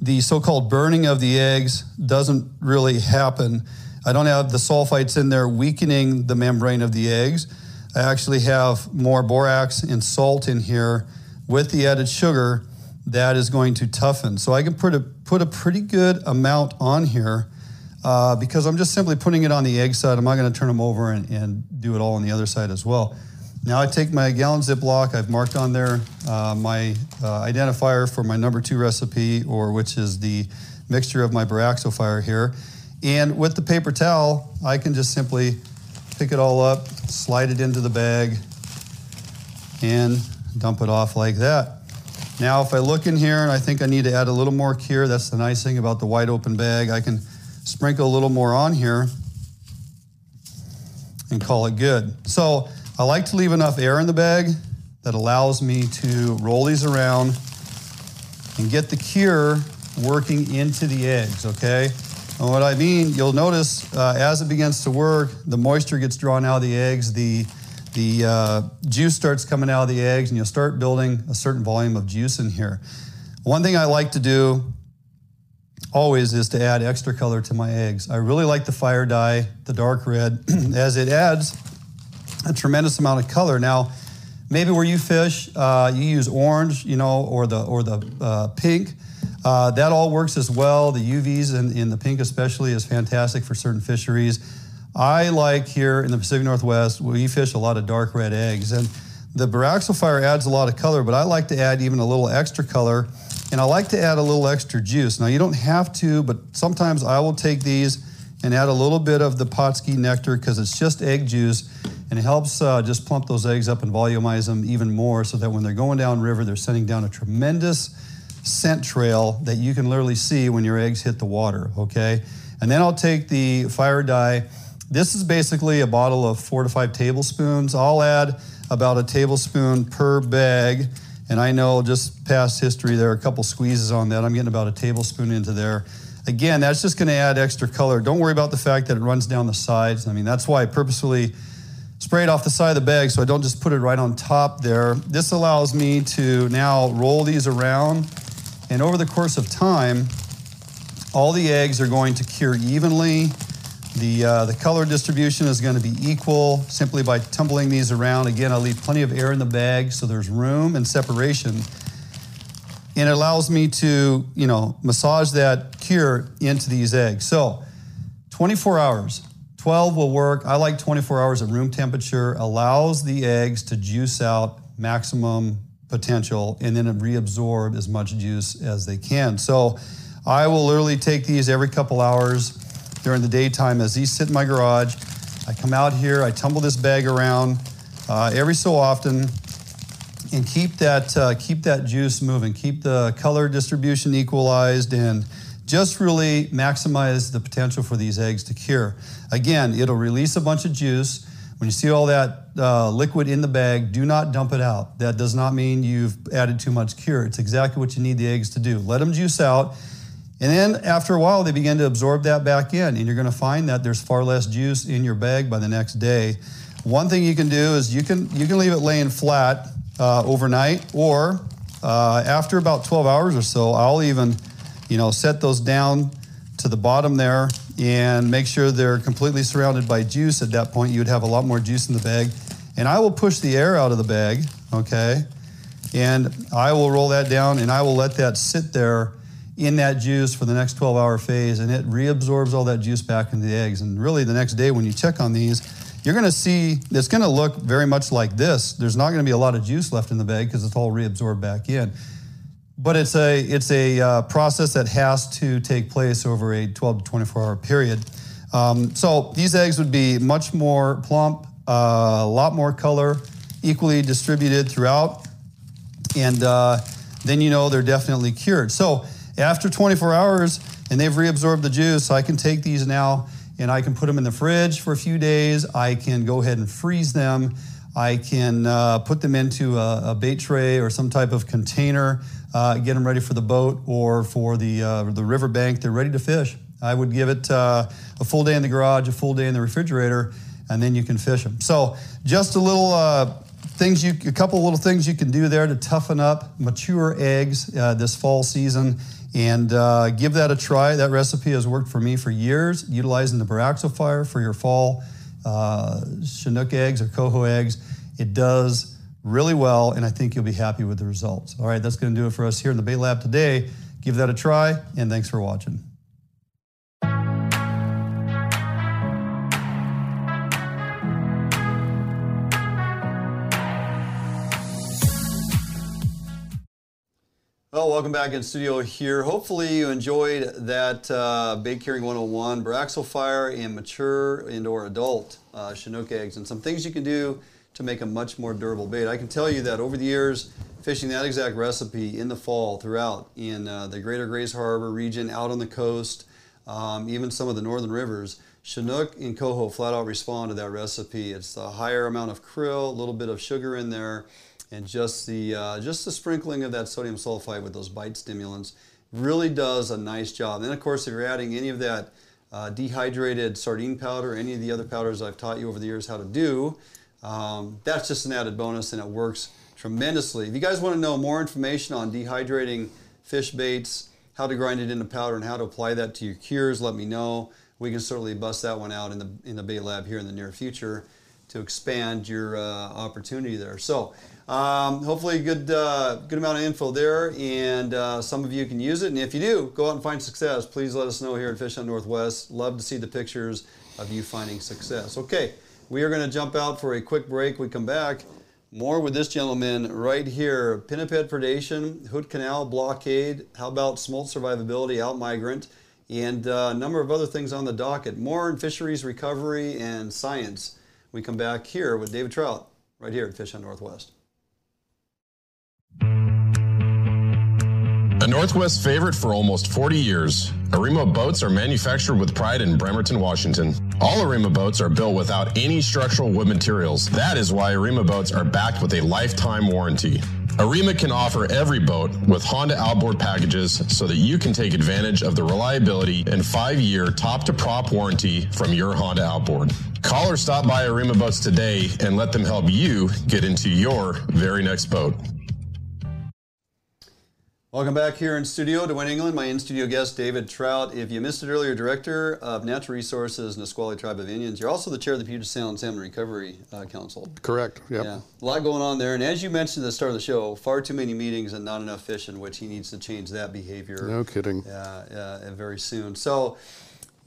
the so-called burning of the eggs doesn't really happen. I don't have the sulfites in there weakening the membrane of the eggs. I actually have more borax and salt in here with the added sugar that is going to toughen. So I can put a, put a pretty good amount on here uh, because I'm just simply putting it on the egg side. I'm not gonna turn them over and, and do it all on the other side as well. Now I take my gallon Ziploc. I've marked on there uh, my uh, identifier for my number two recipe, or which is the mixture of my Baraxel Fire here. And with the paper towel, I can just simply pick it all up, slide it into the bag, and dump it off like that. Now, if I look in here and I think I need to add a little more cure, that's the nice thing about the wide open bag, I can sprinkle a little more on here and call it good. So I like to leave enough air in the bag that allows me to roll these around and get the cure working into the eggs, okay? And what I mean, you'll notice uh, as it begins to work, the moisture gets drawn out of the eggs, the, the uh, juice starts coming out of the eggs, and you'll start building a certain volume of juice in here. One thing I like to do always is to add extra color to my eggs. I really like the fire dye, the dark red, as it adds a tremendous amount of color. Now, maybe where you fish, uh, you use orange, you know, or the, or the uh, pink. Uh, that all works as well. The U Vs in, in the pink especially is fantastic for certain fisheries. I like here in the Pacific Northwest, we fish a lot of dark red eggs, and the Baraxel Fire adds a lot of color, but I like to add even a little extra color, and I like to add a little extra juice. Now you don't have to, but sometimes I will take these and add a little bit of the Potski nectar because it's just egg juice, and it helps uh, just plump those eggs up and volumize them even more so that when they're going down river, they're sending down a tremendous scent trail that you can literally see when your eggs hit the water, okay? And then I'll take the fire dye. This is basically a bottle of four to five tablespoons. I'll add about a tablespoon per bag, and I know just past history there are a couple squeezes on that. I'm getting about a tablespoon into there. Again, that's just gonna add extra color. Don't worry about the fact that it runs down the sides. I mean, that's why I purposefully sprayed off the side of the bag so I don't just put it right on top there. This allows me to now roll these around, and over the course of time, all the eggs are going to cure evenly. The, uh, the color distribution is gonna be equal simply by tumbling these around. Again, I leave plenty of air in the bag so there's room and separation. And it allows me to, you know, massage that cure into these eggs. So twenty-four hours, twelve will work. I like twenty-four hours at room temperature, allows the eggs to juice out maximum potential and then reabsorb as much juice as they can. So I will literally take these every couple hours during the daytime as these sit in my garage. I come out here, I tumble this bag around uh, every so often and keep that, uh, keep that juice moving, keep the color distribution equalized, and just really maximize the potential for these eggs to cure. Again, it'll release a bunch of juice. When you see all that uh, liquid in the bag, do not dump it out. That does not mean you've added too much cure. It's exactly what you need the eggs to do. Let them juice out, and then after a while, they begin to absorb that back in, and you're gonna find that there's far less juice in your bag by the next day. One thing you can do is you can, you can leave it laying flat uh, overnight, or uh, after about twelve hours or so, I'll even you know, set those down to the bottom there and make sure they're completely surrounded by juice. At that point, you would have a lot more juice in the bag. And I will push the air out of the bag, okay? And I will roll that down and I will let that sit there in that juice for the next twelve hour phase, and it reabsorbs all that juice back into the eggs. And really the next day when you check on these, you're gonna see, it's gonna look very much like this. There's not gonna be a lot of juice left in the bag because it's all reabsorbed back in. But it's a, it's a uh, process that has to take place over a twelve to twenty-four hour period. Um, so these eggs would be much more plump, uh, a lot more color, equally distributed throughout, and uh, then you know they're definitely cured. So after twenty-four hours and they've reabsorbed the juice, I can take these now and I can put them in the fridge for a few days. I can go ahead and freeze them. I can uh, put them into a, a bait tray or some type of container, uh, get them ready for the boat or for the, uh, the riverbank. They're ready to fish. I would give it uh, a full day in the garage, a full day in the refrigerator, and then you can fish them. So just a little uh, things, you, a couple little things you can do there to toughen up mature eggs uh, this fall season, and uh, give that a try. That recipe has worked for me for years, utilizing the Baraxel Fire for your fall uh, Chinook eggs or coho eggs. It does really well, and I think you'll be happy with the results. All right, that's gonna do it for us here in the Bait Lab today. Give that a try, and thanks for watching. Well, welcome back in studio here. Hopefully you enjoyed that uh, Bait Curing one oh one, Baraxel Fire and mature and or adult uh, Chinook eggs, and some things you can do to make a much more durable bait. I can tell you that over the years, fishing that exact recipe in the fall throughout in uh, the greater Grays Harbor region, out on the coast, um, even some of the northern rivers, Chinook and coho flat out respond to that recipe. It's a higher amount of krill, a little bit of sugar in there, and just the, uh, just the sprinkling of that sodium sulfite with those bite stimulants really does a nice job. And of course, if you're adding any of that uh, dehydrated sardine powder, any of the other powders I've taught you over the years how to do, um, that's just an added bonus, and it works tremendously. If you guys want to know more information on dehydrating fish baits, how to grind it into powder, and how to apply that to your cures, let me know. We can certainly bust that one out in the, in the Bait Lab here in the near future to expand your uh, opportunity there. So um, hopefully a good, uh, good amount of info there, and uh, some of you can use it. And if you do, go out and find success. Please let us know here at Fish Hunt Northwest. Love to see the pictures of you finding success. Okay, we are gonna jump out for a quick break. We come back, more with this gentleman right here. Pinniped predation, Hood Canal blockade, how about smolt survivability, out-migrant, and uh, a number of other things on the docket. More in fisheries recovery and science. We come back here with David Trout, right here at Fish Hunt Northwest. A Northwest favorite for almost forty years, Arima boats are manufactured with pride in Bremerton, Washington. All Arima boats are built without any structural wood materials. That is why Arima boats are backed with a lifetime warranty. Arima can offer every boat with Honda outboard packages so that you can take advantage of the reliability and five-year top-to-prop warranty from your Honda outboard. Call or stop by Arima Boats today and let them help you get into your very next boat. Welcome back here in studio to Wayne England, my in-studio guest David Trout. If you missed it earlier, Director of Natural Resources, Nisqually Tribe of Indians. You're also the Chair of the Puget Sound Salmon Recovery uh, Council. Correct, yep. Yeah. A lot going on there, and as you mentioned at the start of the show, far too many meetings and not enough fishing, which he needs to change that behavior. No kidding. Uh, uh, very soon. So,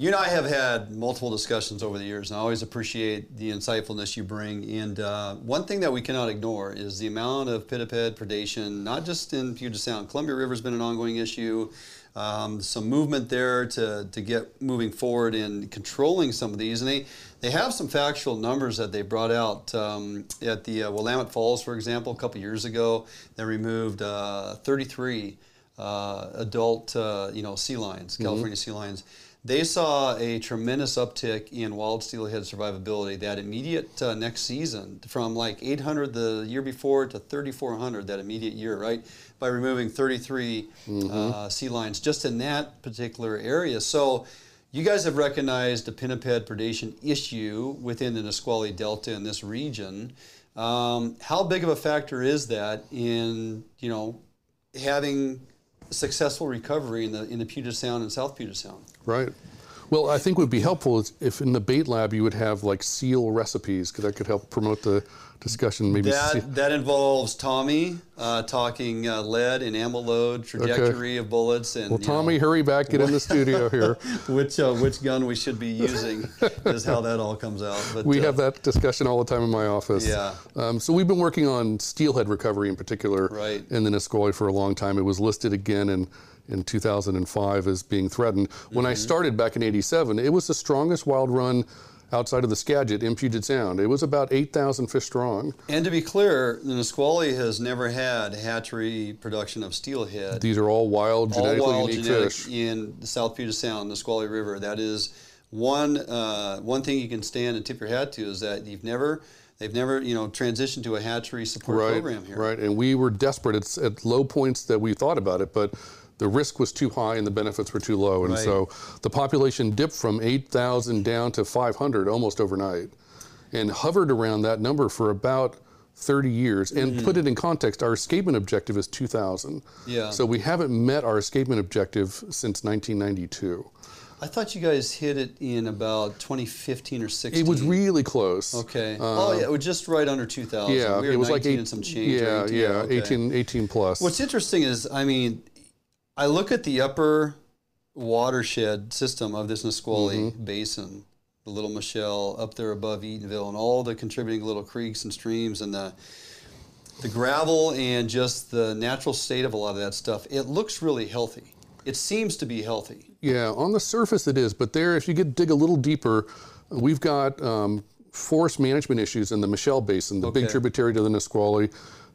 you and I have had multiple discussions over the years, and I always appreciate the insightfulness you bring. And uh, one thing that we cannot ignore is the amount of pinniped predation, not just in Puget Sound. Columbia River has been an ongoing issue. Um, some movement there to, to get moving forward in controlling some of these. And they, they have some factual numbers that they brought out um, at the uh, Willamette Falls, for example, a couple years ago. They removed uh, thirty-three uh, adult uh, you know, sea lions, California mm-hmm. sea lions. They saw a tremendous uptick in wild steelhead survivability that immediate uh, next season, from like eight hundred the year before to thirty-four hundred that immediate year, right? By removing thirty-three mm-hmm. uh, sea lions just in that particular area. So you guys have recognized the pinniped predation issue within the Nisqually Delta in this region. Um, how big of a factor is that in, you know, having successful recovery in the in the Puget Sound and South Puget Sound? Right. Well, I think would be helpful if in the bait lab you would have like seal recipes, because that could help promote the discussion. Maybe that, that involves Tommy uh, talking uh, lead and ammo load, trajectory okay. of bullets, and well, Tommy, know, hurry back, get in the studio here. Which uh, which gun we should be using is how that all comes out. But we uh, have that discussion all the time in my office. Yeah. Um, so we've been working on steelhead recovery in particular, right, in the Nisqually for a long time. It was listed again and. in two thousand five as being threatened. When mm-hmm. I started back in eighty-seven, it was the strongest wild run outside of the Skagit in Puget Sound. It was about eight thousand fish strong. And to be clear, the Nisqually has never had hatchery production of steelhead. These are all wild, all genetically wild unique genetic fish. In the South Puget Sound, Nisqually River, that is one uh, one thing you can stand and tip your hat to is that you've never they've never you know transitioned to a hatchery support right, program here. Right, and we were desperate. It's at low points that we thought about it, but the risk was too high and the benefits were too low, and right. so the population dipped from eight thousand down to five hundred almost overnight, and hovered around that number for about thirty years. And mm-hmm. put it in context, our escapement objective is two thousand. Yeah. So we haven't met our escapement objective since nineteen ninety-two. I thought you guys hit it in about twenty fifteen or sixteen. It was really close. Okay. Uh, oh, yeah, it was just right under two thousand. Yeah, we were it was nineteen like eight, and some change. Yeah, eighteen, yeah, okay. eighteen, eighteen plus. What's interesting is, I mean, I look at the upper watershed system of this Nisqually mm-hmm. Basin, the Little Michelle up there above Eatonville, and all the contributing little creeks and streams, and the the gravel and just the natural state of a lot of that stuff. It looks really healthy. It seems to be healthy. Yeah, on the surface it is, but there, if you get dig a little deeper, we've got um, forest management issues in the Michelle Basin, the okay. big tributary to the Nisqually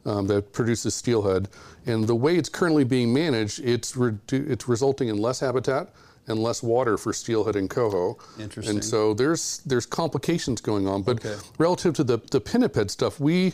um, that produces steelhead. And the way it's currently being managed, it's re it's resulting in less habitat and less water for steelhead and coho. Interesting. And so there's there's complications going on. But okay. relative to the, the pinniped stuff, we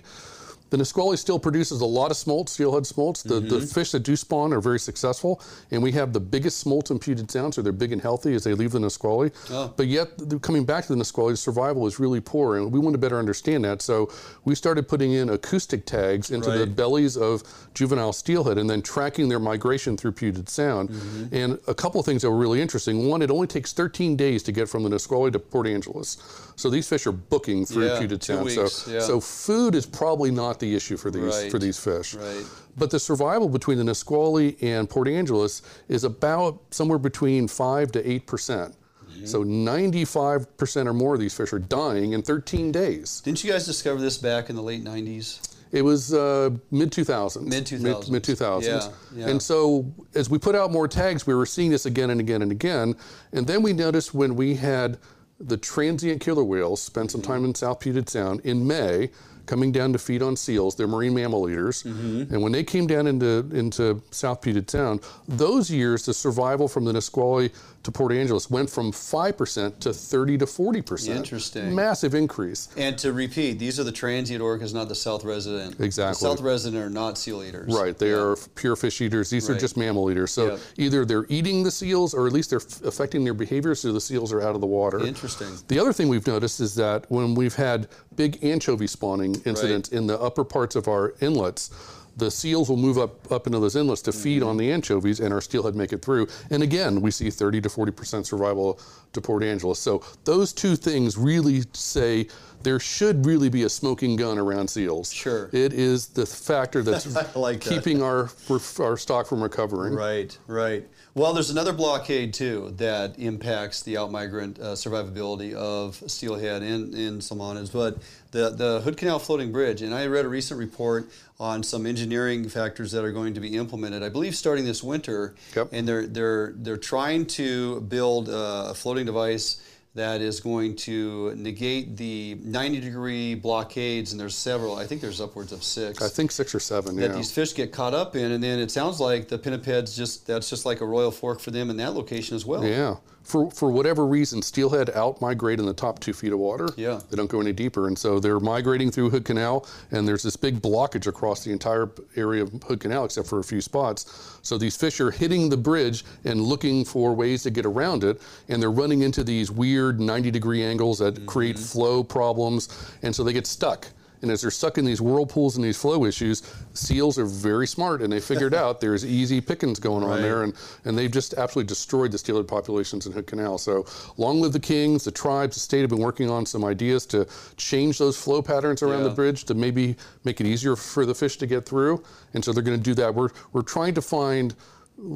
the Nisqually still produces a lot of smolt, steelhead smolts. The, mm-hmm. the fish that do spawn are very successful. And we have the biggest smolts in Puget Sound, so they're big and healthy as they leave the Nisqually. Oh. But yet, coming back to the Nisqually, survival is really poor, and we want to better understand that. So we started putting in acoustic tags into right. the bellies of juvenile steelhead and then tracking their migration through Puget Sound. Mm-hmm. And a couple of things that were really interesting. One, it only takes thirteen days to get from the Nisqually to Port Angeles. So these fish are booking through yeah, Puget Sound. Two weeks, so, yeah. so food is probably not the issue for these right. for these fish. Right. But the survival between the Nisqually and Port Angeles is about somewhere between five to eight percent. Mm-hmm. So ninety-five percent or more of these fish are dying in thirteen days. Didn't you guys discover this back in the late nineties? It was uh, mid two thousands. Mid two thousands. Mid two thousands. Yeah, yeah. And so as we put out more tags, we were seeing this again and again and again. And then we noticed when we had the transient killer whales spend some time in South Puget Sound in May, coming down to feed on seals, they're marine mammal eaters. Mm-hmm. And when they came down into, into South Puget Sound, those years, the survival from the Nisqually to Port Angeles went from five percent to thirty to forty percent. Interesting. Massive increase. And to repeat, these are the transient orcas, not the South resident. Exactly. The South resident are not seal eaters. Right, they yeah. are pure fish eaters. These right. are just mammal eaters. So yep. either they're eating the seals, or at least they're affecting their behavior so the seals are out of the water. Interesting. The other thing we've noticed is that when we've had big anchovy spawning incidents right. in the upper parts of our inlets, the seals will move up, up into those inlets to mm-hmm. feed on the anchovies, and our steelhead make it through. And again, we see thirty to forty percent survival to Port Angeles. So those two things really say there should really be a smoking gun around seals. Sure. It is the factor that's like keeping that. our our stock from recovering. Right, right. Well, there's another blockade, too, that impacts the outmigrant uh, survivability of steelhead and, and salmonids, but the, the Hood Canal floating bridge. And I read a recent report on some engineering factors that are going to be implemented, I believe, starting this winter. Yep. And they're, they're, they're trying to build a floating device that is going to negate the ninety degree blockades, and there's several, I think there's upwards of six. I think six or seven, that yeah. these fish get caught up in, and then it sounds like the pinnipeds, just that's just like a royal fork for them in that location as well. Yeah, for, for whatever reason, steelhead out-migrate in the top two feet of water. Yeah. They don't go any deeper, and so they're migrating through Hood Canal, and there's this big blockage across the entire area of Hood Canal, except for a few spots. So these fish are hitting the bridge and looking for ways to get around it, and they're running into these weird ninety degree angles that mm-hmm. create flow problems, and so they get stuck. And as they're stuck in these whirlpools and these flow issues, seals are very smart, and they figured out there's easy pickings going right. on there, and, and they've just absolutely destroyed the steelhead populations in Hood Canal. So long live the kings, the tribes, the state have been working on some ideas to change those flow patterns around yeah. the bridge to maybe make it easier for the fish to get through, and so they're going to do that. We're, we're trying to find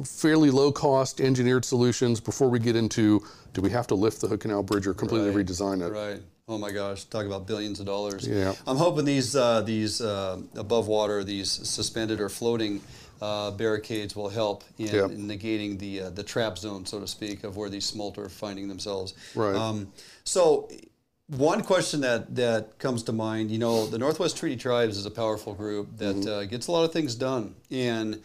fairly low-cost engineered solutions before we get into, do we have to lift the Hood Canal Bridge or completely right, redesign it? Right. Oh my gosh, talk about billions of dollars. Yeah. I'm hoping these uh, these uh, above water, these suspended or floating uh, barricades will help in, yeah. in negating the uh, the trap zone, so to speak, of where these smolt are finding themselves. Right. Um, so one question that, that comes to mind, you know, the Northwest Treaty Tribes is a powerful group that mm-hmm. uh, gets a lot of things done. And,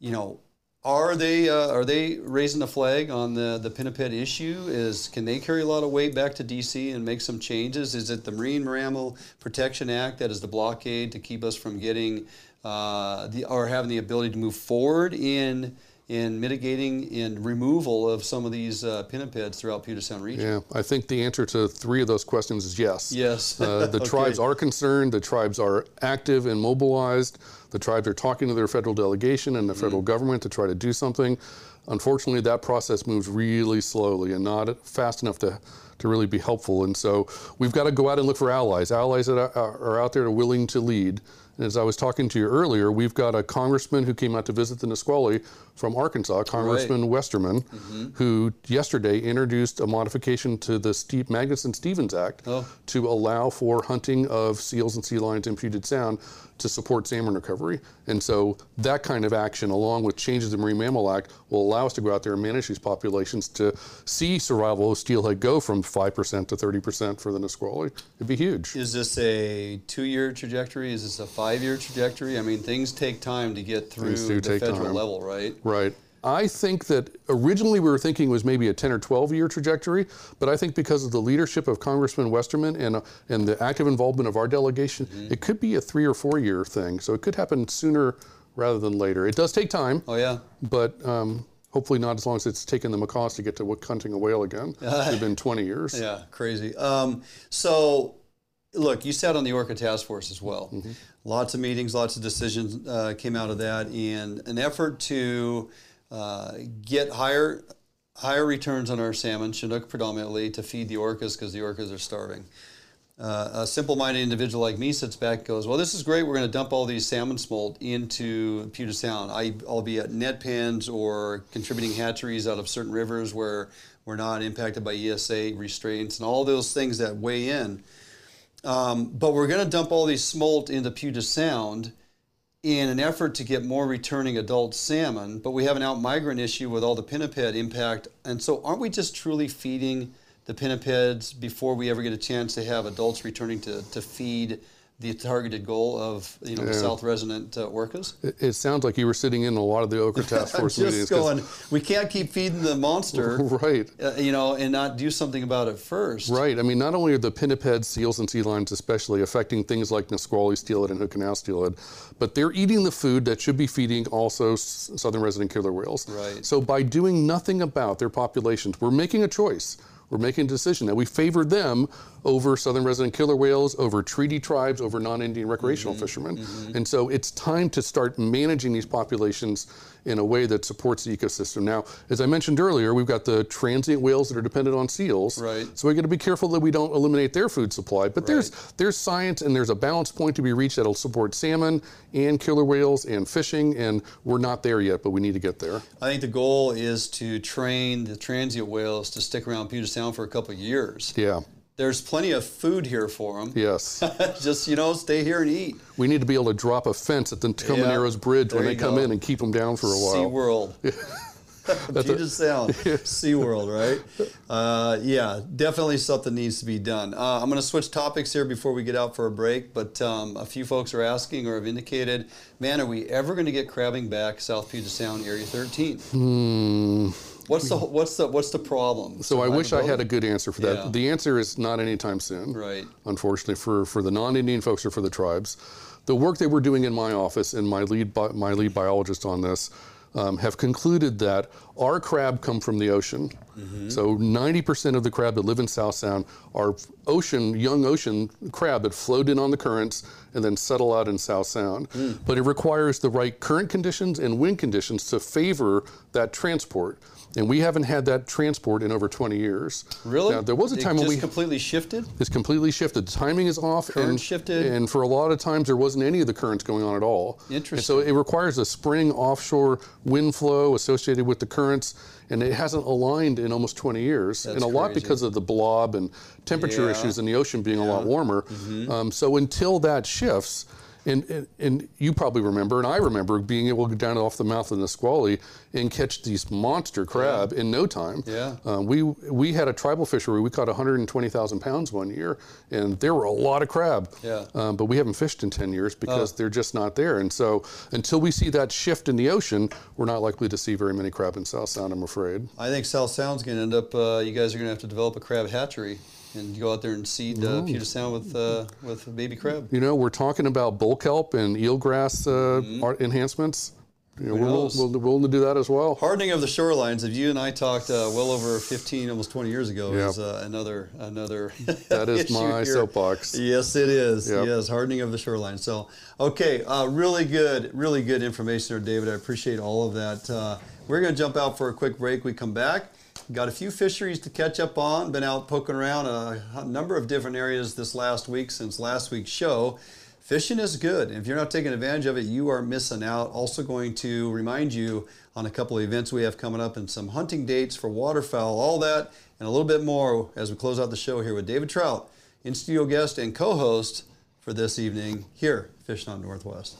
you know, Are they uh, are they raising the flag on the the pinniped issue? Is can they carry a lot of weight back to D C and make some changes? Is it the Marine Mammal Protection Act that is the blockade to keep us from getting uh, the or having the ability to move forward in in mitigating and removal of some of these uh, pinnipeds throughout Puget Sound region? Yeah, I think the answer to three of those questions is yes. Yes. Uh, the okay. tribes are concerned. The tribes are active and mobilized. The tribes are talking to their federal delegation and the federal mm. government to try to do something. Unfortunately, that process moves really slowly and not fast enough to, to really be helpful. And so we've got to go out and look for allies, allies that are, are out there are willing to lead. And as I was talking to you earlier, we've got a congressman who came out to visit the Nisqually from Arkansas, Congressman right. Westerman, mm-hmm. who yesterday introduced a modification to the Magnuson-Stevens Act oh. to allow for hunting of seals and sea lions in Puget Sound to support salmon recovery. And so that kind of action, along with changes to the Marine Mammal Act, will allow us to go out there and manage these populations to see survival of steelhead go from five percent to thirty percent for the Nisqually. It'd be huge. Is this a two-year trajectory? Is this a five-year trajectory? I mean, things take time to get through the federal time. level, right? Right. I think that originally we were thinking it was maybe a ten or twelve year trajectory, but I think because of the leadership of Congressman Westerman and uh, and the active involvement of our delegation, mm-hmm. it could be a three or four year thing. So it could happen sooner rather than later. It does take time. Oh yeah. But um, hopefully not as long as it's taken the macaws to get to hunting a whale again. It's been twenty years. Yeah, crazy. Um, so. Look, you sat on the ORCA task force as well. Mm-hmm. Lots of meetings, lots of decisions uh, came out of that, and an effort to uh, get higher higher returns on our salmon, Chinook predominantly, to feed the orcas because the orcas are starving. Uh, a simple-minded individual like me sits back and goes, well, this is great. We're going to dump all these salmon smolt into Puget Sound, I, albeit net pens or contributing hatcheries out of certain rivers where we're not impacted by E S A restraints and all those things that weigh in. Um, but we're going to dump all these smolt into Puget Sound in an effort to get more returning adult salmon, but we have an out-migrant issue with all the pinniped impact. And so aren't we just truly feeding the pinnipeds before we ever get a chance to have adults returning to, to feed the targeted goal of you know yeah. the South resident uh, orcas? It, it sounds like you were sitting in a lot of the ORCA task force just meetings. Just going, we can't keep feeding the monster, right? Uh, you know, and not do something about it first, right? I mean, not only are the pinnipeds, seals, and sea lions especially affecting things like Nisqually steelhead and Hood Canal steelhead, but they're eating the food that should be feeding also s southern resident killer whales. Right. So by doing nothing about their populations, we're making a choice. We're making a decision that we favor them over southern resident killer whales, over treaty tribes, over non-Indian recreational mm-hmm. fishermen. Mm-hmm. And so it's time to start managing these populations in a way that supports the ecosystem. Now, as I mentioned earlier, we've got the transient whales that are dependent on seals. Right. So we got to be careful that we don't eliminate their food supply. But right. there's there's science and there's a balance point to be reached that'll support salmon and killer whales and fishing. And we're not there yet, but we need to get there. I think the goal is to train the transient whales to stick around Puget Sound for a couple of years. Yeah. There's plenty of food here for them. Yes. Just, you know, stay here and eat. We need to be able to drop a fence at the Tacoma yeah. Narrows Bridge there when they come go. in and keep them down for a while. Sea World. Puget Sound. Sea World, right? Uh, yeah, definitely something needs to be done. Uh, I'm going to switch topics here before we get out for a break, but um, a few folks are asking or have indicated, man, are we ever going to get crabbing back South Puget Sound, Area thirteen? Hmm. What's the what's the what's the problem? So I wish I had a good answer for that. Yeah. The answer is not anytime soon. Right. Unfortunately, for for the non-Indian folks or for the tribes, the work that we're doing in my office and my lead my lead biologist on this um, have concluded that our crab come from the ocean. Mm-hmm. So ninety percent of the crab that live in South Sound are ocean, young ocean crab that float in on the currents and then settle out in South Sound. Mm. But it requires the right current conditions and wind conditions to favor that transport. And we haven't had that transport in over twenty years. Really? Now, there was a time it when we completely shifted. It's completely shifted. The timing is off. Current and, shifted. And for a lot of times, there wasn't any of the currents going on at all. Interesting. And so it requires a spring offshore wind flow associated with the currents, and it hasn't aligned in almost twenty years. That's and a crazy. lot because of the blob and temperature yeah. issues in the ocean being yeah. a lot warmer. Mm-hmm. um, so until that shifts, And, and, and you probably remember, and I remember being able to go down off the mouth of the Nisqually and catch these monster crab yeah. in no time. Yeah. Um, we we had a tribal fishery. We caught one hundred twenty thousand pounds one year, and there were a lot of crab. Yeah. Um, but we haven't fished in ten years because oh. they're just not there. And so until we see that shift in the ocean, we're not likely to see very many crab in South Sound, I'm afraid. I think South Sound's going to end up, uh, you guys are going to have to develop a crab hatchery and go out there and seed uh, Puget Sound with uh, with baby crab. You know, we're talking about bull kelp and eelgrass uh, mm-hmm. art enhancements. You know, we're willing to do that as well. Hardening of the shorelines. If you and I talked uh, well over fifteen, almost twenty years ago, yep. is uh, another another. That is my here. soapbox. Yes, it is. Yep. Yes, hardening of the shoreline. So, okay, uh, really good, really good information there, David. I appreciate all of that. Uh, we're going to jump out for a quick break. We come back. Got a few fisheries to catch up on. Been out poking around a, a number of different areas this last week since last week's show. Fishing is good. If you're not taking advantage of it, you are missing out. Also going to remind you on a couple of events we have coming up and some hunting dates for waterfowl, all that, and a little bit more as we close out the show here with David Trout, in-studio guest and co-host for this evening here, Fish Hunt Northwest.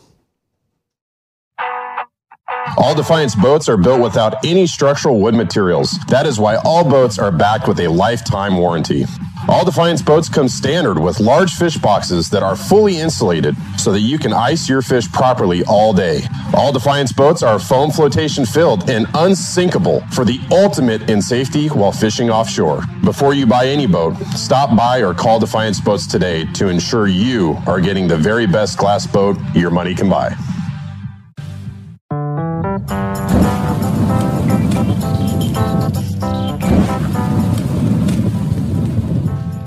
All Defiance boats are built without any structural wood materials. That is why all boats are backed with a lifetime warranty. All Defiance boats come standard with large fish boxes that are fully insulated so that you can ice your fish properly all day. All Defiance boats are foam flotation filled and unsinkable for the ultimate in safety while fishing offshore. Before you buy any boat, stop by or call Defiance boats today to ensure you are getting the very best glass boat your money can buy.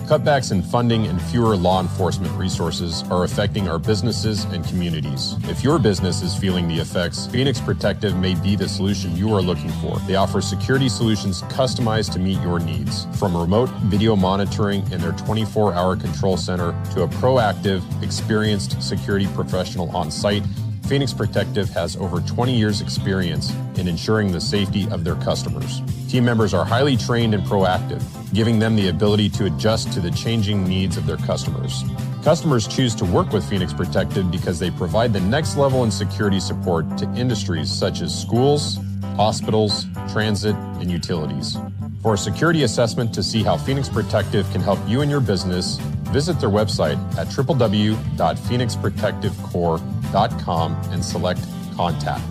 Cutbacks in funding and fewer law enforcement resources are affecting our businesses and communities. If your business is feeling the effects, Phoenix Protective may be the solution you are looking for. They offer security solutions customized to meet your needs, from remote video monitoring and their twenty-four hour control center to a proactive, experienced security professional on site. Phoenix Protective has over twenty years experience in ensuring the safety of their customers. Team members are highly trained and proactive, giving them the ability to adjust to the changing needs of their customers. Customers choose to work with Phoenix Protective because they provide the next level in security support to industries such as schools, hospitals, transit, and utilities. For a security assessment to see how Phoenix Protective can help you and your business, visit their website at w w w dot phoenix protective core dot com and select Contact.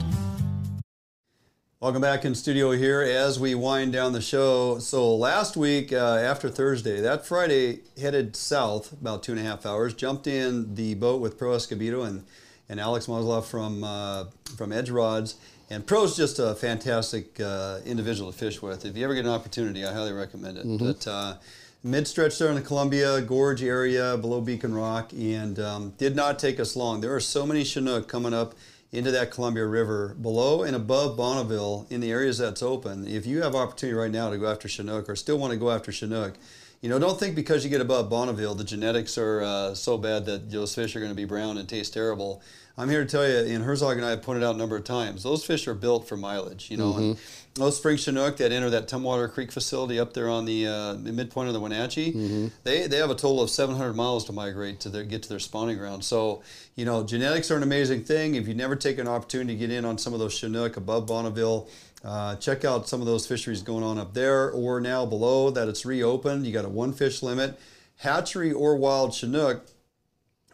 Welcome back in studio here as we wind down the show. So last week, uh, after Thursday, that Friday, headed south about two and a half hours, jumped in the boat with Pro Escobedo and, and Alex Mozloff from, uh, from Edge Rods. And Pro's just a fantastic uh, individual to fish with. If you ever get an opportunity, I highly recommend it. Mm-hmm. But uh, mid-stretch there in the Columbia Gorge area below Beacon Rock, and um, did not take us long. There are so many Chinook coming up into that Columbia River below and above Bonneville in the areas that's open. If you have opportunity right now to go after Chinook or still want to go after Chinook, you know, don't think because you get above Bonneville, the genetics are uh, so bad that those fish are going to be brown and taste terrible. I'm here to tell you, and Herzog and I have pointed out a number of times, those fish are built for mileage, you know. Mm-hmm. And those spring Chinook that enter that Tumwater Creek facility up there on the, uh, the midpoint of the Wenatchee, mm-hmm. they, they have a total of seven hundred miles to migrate to their, get to their spawning ground. So, you know, genetics are an amazing thing. If you never take an opportunity to get in on some of those Chinook above Bonneville, uh, check out some of those fisheries going on up there or now below that it's reopened. You got a one fish limit, hatchery or wild Chinook.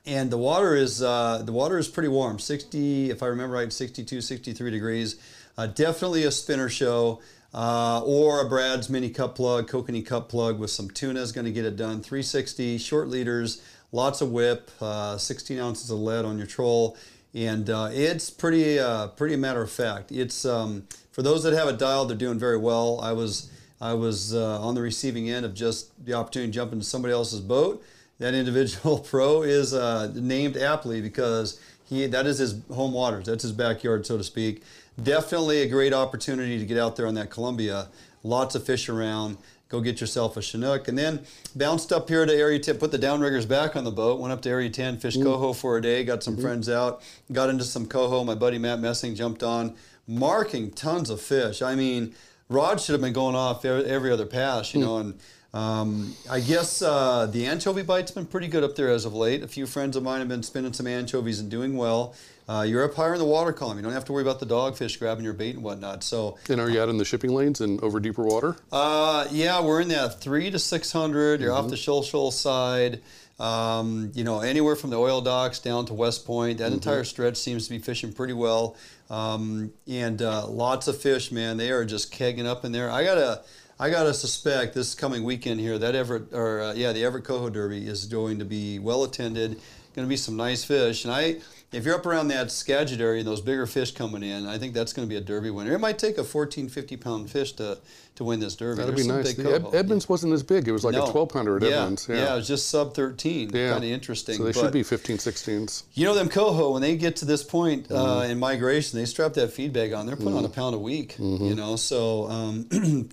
And the water is uh, the water is pretty warm, sixty, if I remember right, sixty-two, sixty-three degrees. Uh, definitely a spinner show uh, or a Brad's mini cup plug, kokanee cup plug with some tuna is going to get it done. three sixty, short leaders, lots of whip, uh, sixteen ounces of lead on your troll. And uh, it's pretty, uh, pretty matter of fact. It's um, for those that have it dialed, they're doing very well. I was, I was uh, on the receiving end of just the opportunity to jump into somebody else's boat. That individual Pro is uh, named aptly because he that is his home waters. That's his backyard, so to speak. Definitely a great opportunity to get out there on that Columbia. Lots of fish around. Go get yourself a Chinook. And then bounced up here to Area ten, put the downriggers back on the boat, went up to Area ten, fished mm. coho for a day, got some mm-hmm. friends out, got into some coho. My buddy Matt Messing jumped on, marking tons of fish. I mean, rods should have been going off every other pass, you mm. know, and Um, I guess uh, the anchovy bite's been pretty good up there as of late. A few friends of mine have been spinning some anchovies and doing well. Uh, you're up higher in the water column. You don't have to worry about the dogfish grabbing your bait and whatnot. So, and are you out in the shipping lanes and over deeper water? Uh, yeah, we're in that three to six hundred. You're mm-hmm. off the shoal shoal side. Um, you know, anywhere from the oil docks down to West Point. That mm-hmm. entire stretch seems to be fishing pretty well. Um, and uh, lots of fish, man. They are just kegging up in there. I got a... I gotta suspect this coming weekend here that Everett, or uh, yeah, the Everett Coho Derby is going to be well attended. Going to be some nice fish, and I, if you're up around that Skagit area and those bigger fish coming in, I think that's going to be a Derby winner. It might take a fourteen, fifty pound fish to to win this Derby. That'd There's be nice. The Ed Edmonds yeah. wasn't as big; it was like no. a twelve pounder at yeah. Edmonds. Yeah. yeah, it was just sub thirteen. Yeah, kind of interesting. So they but, should be fifteen, sixteens. You know them coho when they get to this point mm. uh, in migration, they strap that feed bag on. They're putting mm. on a pound a week. Mm-hmm. You know, so um,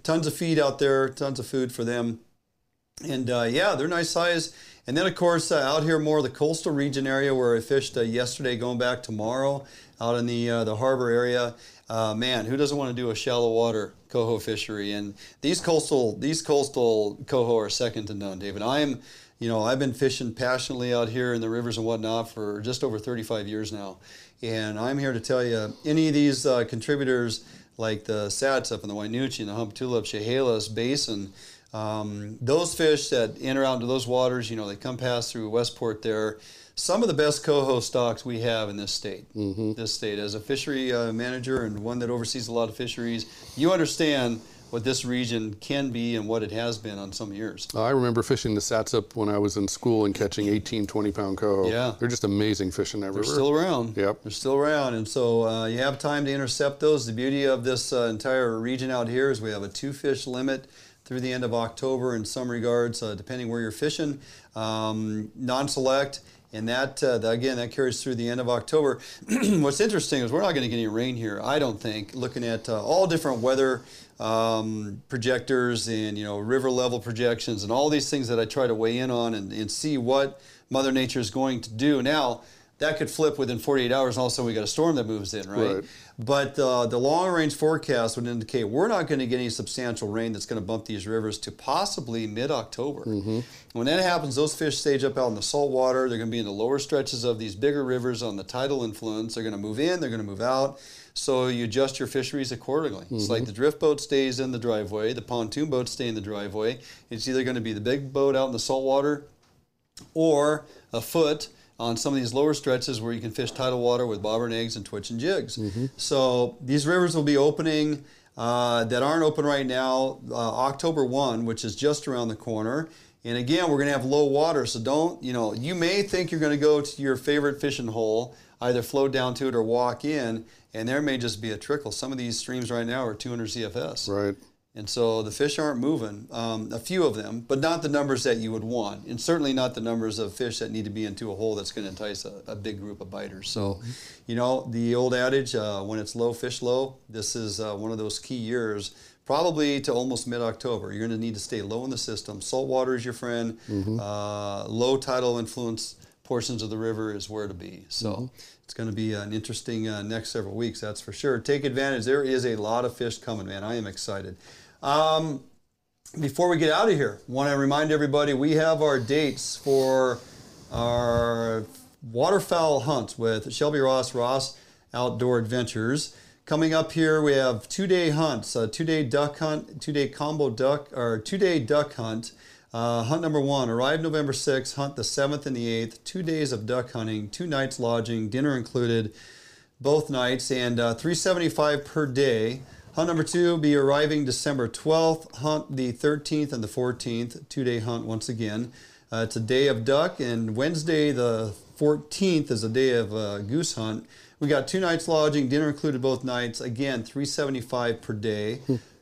tons of feed out there, tons of food for them, and uh, yeah, they're nice size. And then, of course, uh, out here more the coastal region area where I fished uh, yesterday, going back tomorrow, out in the uh, the harbor area. Uh, man, who doesn't want to do a shallow water coho fishery? And these coastal these coastal coho are second to none, David. I'm, you know, I've been fishing passionately out here in the rivers and whatnot for just over thirty-five years now, and I'm here to tell you, any of these uh, contributors like the Satsop and the Wainuchi and the Hump Tulip, Chehalis Basin. Um, those fish that enter out into those waters, you know, they come past through Westport there. Some of the best coho stocks we have in this state. Mm-hmm. This state, as a fishery uh, manager and one that oversees a lot of fisheries, you understand what this region can be and what it has been on some years. I remember fishing the Satsop when I was in school and catching eighteen, twenty pound coho. Yeah. They're just amazing fish in that river. They're still around. Yep. They're still around. And so uh, you have time to intercept those. The beauty of this uh, entire region out here is we have a two fish limit through the end of October in some regards, uh, depending where you're fishing, um, non-select, and that, uh, the, again, that carries through the end of October. What's interesting is we're not going to get any rain here, I don't think, looking at uh, all different weather um, projectors and, you know, river level projections and all these things that I try to weigh in on and, and see what Mother Nature is going to do. Now, that could flip within forty-eight hours, and all of a sudden we got a storm that moves in, right? right. But uh, the long-range forecast would indicate we're not going to get any substantial rain that's going to bump these rivers to possibly mid-October. Mm-hmm. When that happens, those fish stage up out in the salt water. They're going to be in the lower stretches of these bigger rivers on the tidal influence. They're going to move in. They're going to move out. So you adjust your fisheries accordingly. Mm-hmm. It's like the drift boat stays in the driveway. The pontoon boats stay in the driveway. It's either going to be the big boat out in the salt water or a foot on some of these lower stretches where you can fish tidal water with bobber and eggs and twitch and jigs. Mm-hmm. So these rivers will be opening uh, that aren't open right now, uh, October first, which is just around the corner. And again, we're going to have low water, so don't, you know, you may think you're going to go to your favorite fishing hole, either float down to it or walk in, and there may just be a trickle. Some of these streams right now are two hundred C F S. Right. And so the fish aren't moving, um, a few of them, but not the numbers that you would want, and certainly not the numbers of fish that need to be into a hole that's going to entice a, a big group of biters. So, you know, the old adage, uh, when it's low, fish low, this is uh, one of those key years, probably to almost mid-October. You're going to need to stay low in the system. Salt water is your friend. Mm-hmm. uh, low tidal influence portions of the river is where to be. So mm-hmm. it's going to be an interesting uh, next several weeks, that's for sure. Take advantage. There is a lot of fish coming, man. I am excited. Um, before we get out of here, want to remind everybody we have our dates for our waterfowl hunts with Shelby Ross, Ross Outdoor Adventures. Coming up here, we have two-day hunts, a two-day duck hunt, two-day combo duck, or two-day duck hunt. Uh, hunt number one, arrive November sixth, hunt the seventh and the eighth, two days of duck hunting, two nights lodging, dinner included, both nights, and uh, three seventy-five per day. Hunt number two will be arriving December twelfth, hunt the thirteenth and the fourteenth, two-day hunt once again. Uh, it's a day of duck, and Wednesday the fourteenth is a day of uh, goose hunt. We got two nights lodging, dinner included both nights, again, three seventy-five per day.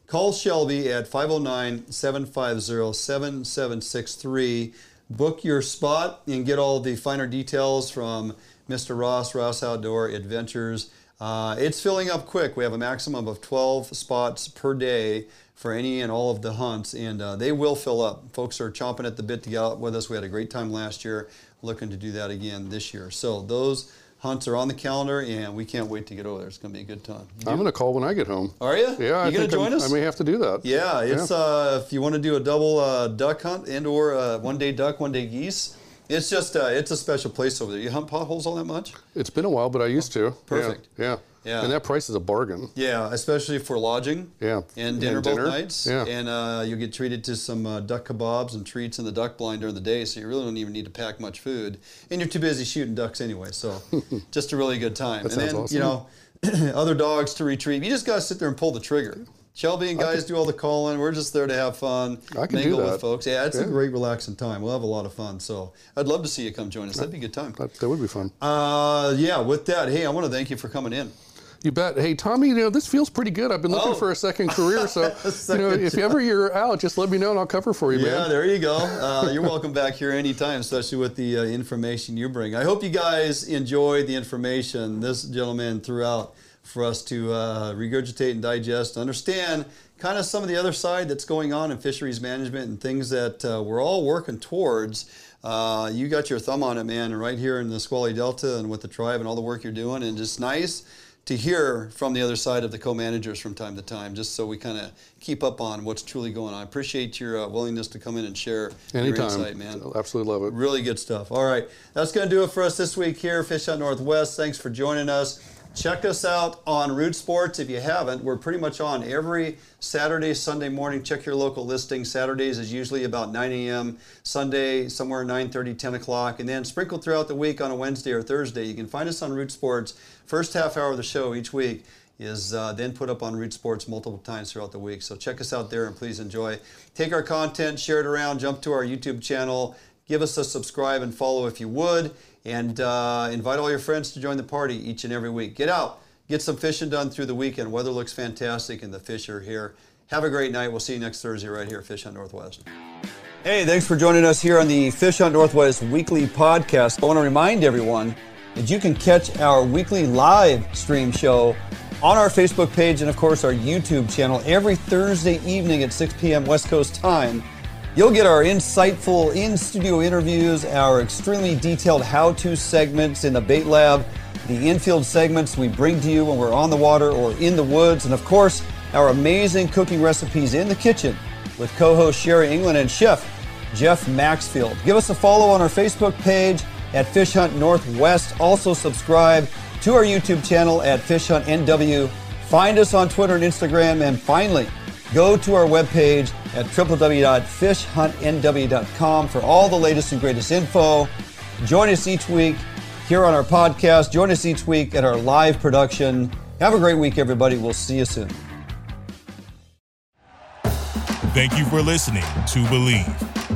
Call Shelby at five oh nine, seven five zero, seven seven six three. Book your spot and get all the finer details from Mister Ross, Ross Outdoor Adventures. Uh, it's filling up quick. We have a maximum of twelve spots per day for any and all of the hunts, and uh, they will fill up. Folks are chomping at the bit to get out with us. We had a great time last year, looking to do that again this year. So those hunts are on the calendar, and we can't wait to get over there. It's going to be a good time. I'm going to call when I get home. Are you? Yeah. You I going to join I'm, us? I may have to do that. Yeah. It's yeah. Uh, if you want to do a double uh, duck hunt and or uh, one day duck, one day geese, it's just uh, it's a special place over there. You hunt potholes all that much? It's been a while, but I used to. Perfect. Yeah. yeah. Yeah. And that price is a bargain. Yeah, especially for lodging. Yeah. And dinner and both dinner. nights. Yeah. And uh, you'll get treated to some uh, duck kebabs and treats in the duck blind during the day, so you really don't even need to pack much food. And you're too busy shooting ducks anyway, so just a really good time. That and then, awesome. you know, other dogs to retrieve. You just got to sit there and pull the trigger. Shelby and guys can do all the calling. We're just there to have fun, I can mingle do that. with folks. Yeah, it's yeah. a great relaxing time. We'll have a lot of fun. So I'd love to see you come join us. That'd be a good time. That, that would be fun. Uh, yeah, with that, hey, I want to thank you for coming in. You bet. Hey, Tommy, you know, this feels pretty good. I've been looking oh. for a second career, so second you know, if ever you're out, just let me know and I'll cover for you, yeah, man. Yeah, there you go. Uh, you're welcome back here anytime, especially with the uh, information you bring. I hope you guys enjoyed the information this gentleman threw out for us to uh, regurgitate and digest, understand kind of some of the other side that's going on in fisheries management and things that uh, we're all working towards. Uh, you got your thumb on it, man, and right here in the Nisqually Delta and with the tribe and all the work you're doing, and just nice to hear from the other side of the co-managers from time to time, just so we kind of keep up on what's truly going on. I appreciate your uh, willingness to come in and share Anytime. your insight, man. I'll absolutely love it. Really good stuff. All right, that's going to do it for us this week here, Fish Hunt Northwest. Thanks for joining us. Check us out on Root Sports if you haven't. We're pretty much on every Saturday, Sunday morning. Check your local listing. Saturdays is usually about nine A M Sunday, somewhere nine thirty, ten o'clock. And then sprinkled throughout the week on a Wednesday or Thursday. You can find us on Root Sports. First half hour of the show each week is uh, then put up on Root Sports multiple times throughout the week. So check us out there and please enjoy. Take our content, share it around, jump to our YouTube channel. Give us a subscribe and follow if you would. And uh, invite all your friends to join the party each and every week. Get out, get some fishing done through the weekend. Weather looks fantastic and the fish are here. Have a great night. We'll see you next Thursday right here at Fish Hunt Northwest. Hey, thanks for joining us here on the Fish Hunt Northwest Weekly Podcast. I want to remind everyone that you can catch our weekly live stream show on our Facebook page and, of course, our YouTube channel every Thursday evening at six P M West Coast time. You'll get our insightful in-studio interviews, our extremely detailed how-to segments in the bait lab, the infield segments we bring to you when we're on the water or in the woods, and of course, our amazing cooking recipes in the kitchen with co-host Sherry England and Chef Jeff Maxfield. Give us a follow on our Facebook page at Fish Hunt Northwest. Also subscribe to our YouTube channel at Fish Hunt N W. Find us on Twitter and Instagram, and finally, go to our webpage at w w w dot fish hunt n w dot com for all the latest and greatest info. Join us each week here on our podcast. Join us each week at our live production. Have a great week, everybody. We'll see you soon. Thank you for listening to Believe.